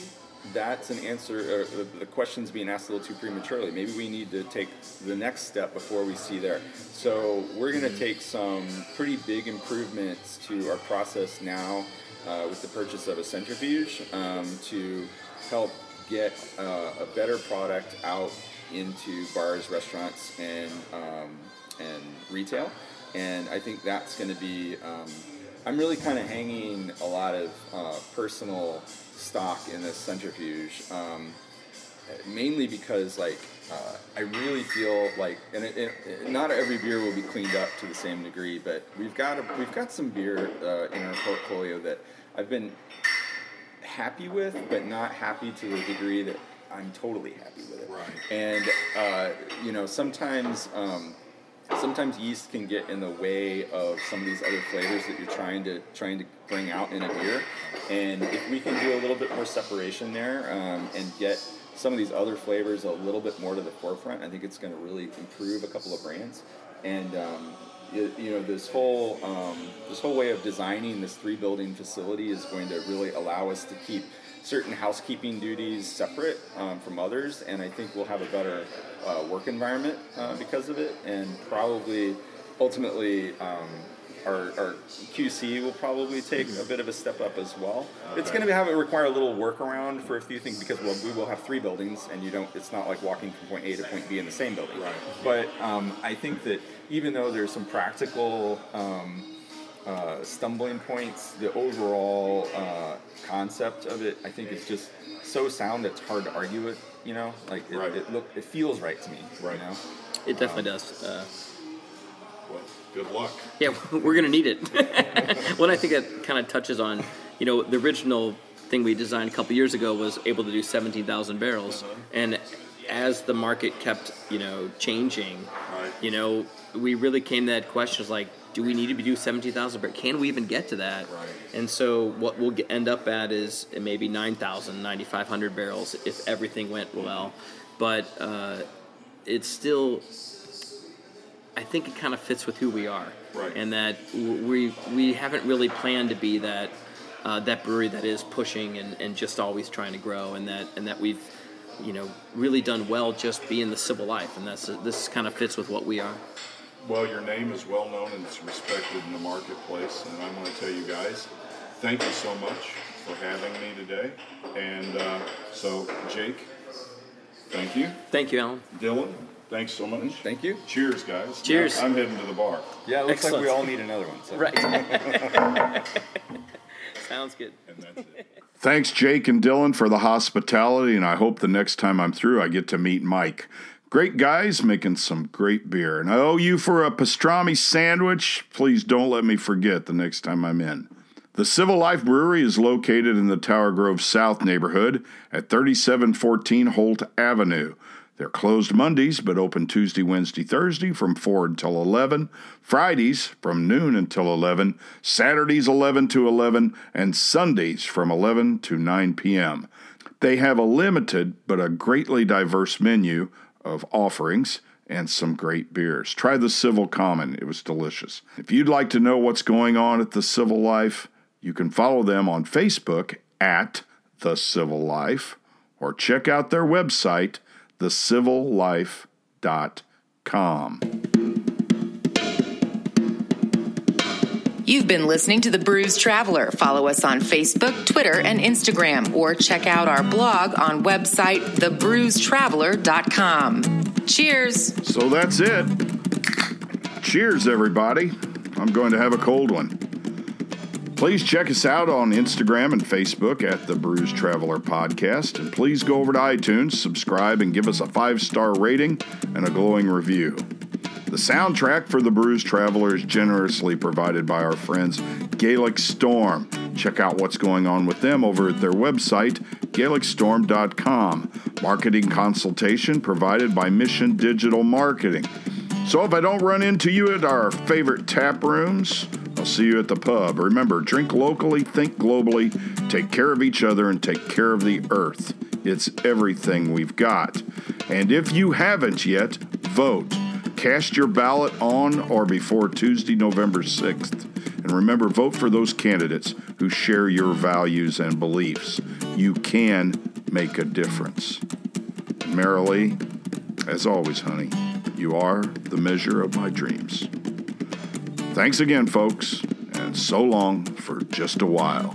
that's an answer, or the question's being asked a little too prematurely. Maybe we need to take the next step before we see there. So we're going to take some pretty big improvements to our process now uh, with the purchase of a centrifuge um, to help get uh, a better product out into bars, restaurants, and um, and retail. And I think that's going to be... Um, I'm really kind of hanging a lot of uh, personal stock in this centrifuge, um, mainly because like uh, I really feel like, and it, it, not every beer will be cleaned up to the same degree, but we've got a, we've got some beer uh, in our portfolio that I've been happy with, but not happy to the degree that I'm totally happy with it. Right. And uh, you know, sometimes. Um, Sometimes yeast can get in the way of some of these other flavors that you're trying to trying to bring out in a beer, and if we can do a little bit more separation there um, and get some of these other flavors a little bit more to the forefront, I think it's going to really improve a couple of brands. And um, it, you know, this whole um, this whole way of designing this three building facility is going to really allow us to keep certain housekeeping duties separate um, from others, and I think we'll have a better uh, work environment uh, because of it, and probably, ultimately, um, our, our Q C will probably take a bit of a step up as well. Okay. It's going to have it require a little workaround for a few things, because we'll, we will have three buildings, and you don't. It's not like walking from point A to point B in the same building. Right. But um, I think that even though there's some practical um, uh, stumbling points, the overall uh, concept of it, I think, is just so sound that it's hard to argue it. You know, like it, right. it look, it feels right to me. Right now, it definitely um, does. Uh, well, good luck. Yeah, we're gonna need it. Well, I think that kind of touches on, you know, the original thing we designed a couple years ago was able to do seventeen thousand barrels, uh-huh. and as the market kept, you know, changing, right. you know, we really came to that question is like, do we need to be doing seventeen thousand? But can we even get to that? Right. And so what we'll end up at is maybe nine thousand, nine thousand five hundred barrels if everything went well. But uh, it's still, I think it kind of fits with who we are. Right. And that we we haven't really planned to be that uh, that brewery that is pushing and, and just always trying to grow. And that and that we've, you know, really done well just being the Civil Life. And that's this kind of fits with what we are. Well, your name is well known and it's respected in the marketplace, and I want to tell you guys, thank you so much for having me today. And uh, so, Jake, thank you. Thank you, Alan. Dylan, thanks so much. Thank you. Cheers, guys. Cheers. Now, I'm heading to the bar. Yeah, it looks Excellent. like we all need another one. So. Right. Sounds good. And that's it. Thanks, Jake and Dylan, for the hospitality, and I hope the next time I'm through I get to meet Mike. Great guys making some great beer. And I owe you for a pastrami sandwich. Please don't let me forget the next time I'm in. The Civil Life Brewery is located in the Tower Grove South neighborhood at thirty-seven fourteen Holt Avenue. They're closed Mondays but open Tuesday, Wednesday, Thursday from four until eleven, Fridays from noon until eleven, Saturdays eleven to eleven, and Sundays from eleven to nine p.m. They have a limited but a greatly diverse menu of offerings and some great beers. Try the Civil Common. It was delicious. If you'd like to know what's going on at the Civil Life, you can follow them on Facebook at The Civil Life or check out their website, the civil life dot com. You've been listening to The Brews Traveler. Follow us on Facebook, Twitter, and Instagram, or check out our blog on website the brews traveler dot com. Cheers! So that's it. Cheers, everybody. I'm going to have a cold one. Please check us out on Instagram and Facebook at The Brews Traveler Podcast. And please go over to iTunes, subscribe, and give us a five-star rating and a glowing review. The soundtrack for The Brews Traveler is generously provided by our friends Gaelic Storm. Check out what's going on with them over at their website, gaelic storm dot com. Marketing consultation provided by Mission Digital Marketing. So if I don't run into you at our favorite tap rooms, I'll see you at the pub. Remember, drink locally, think globally, take care of each other, and take care of the earth. It's everything we've got. And if you haven't yet, vote. Cast your ballot on or before Tuesday, November sixth. And remember, vote for those candidates who share your values and beliefs. You can make a difference. Merrily, as always, honey, you are the measure of my dreams. Thanks again, folks, and so long for just a while.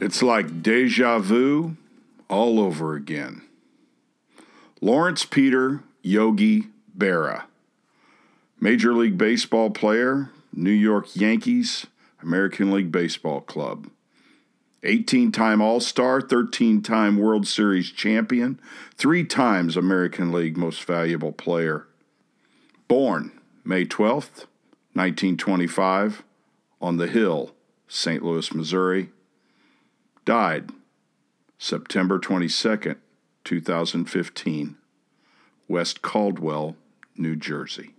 It's like deja vu all over again. Lawrence Peter Yogi Berra, Major League Baseball player, New York Yankees, American League Baseball Club. eighteen-time All-Star, thirteen-time World Series champion, three times American League Most Valuable Player. Born May twelfth, nineteen twenty-five, on the Hill, Saint Louis, Missouri. Died September twenty-second, two thousand fifteen, West Caldwell, New Jersey.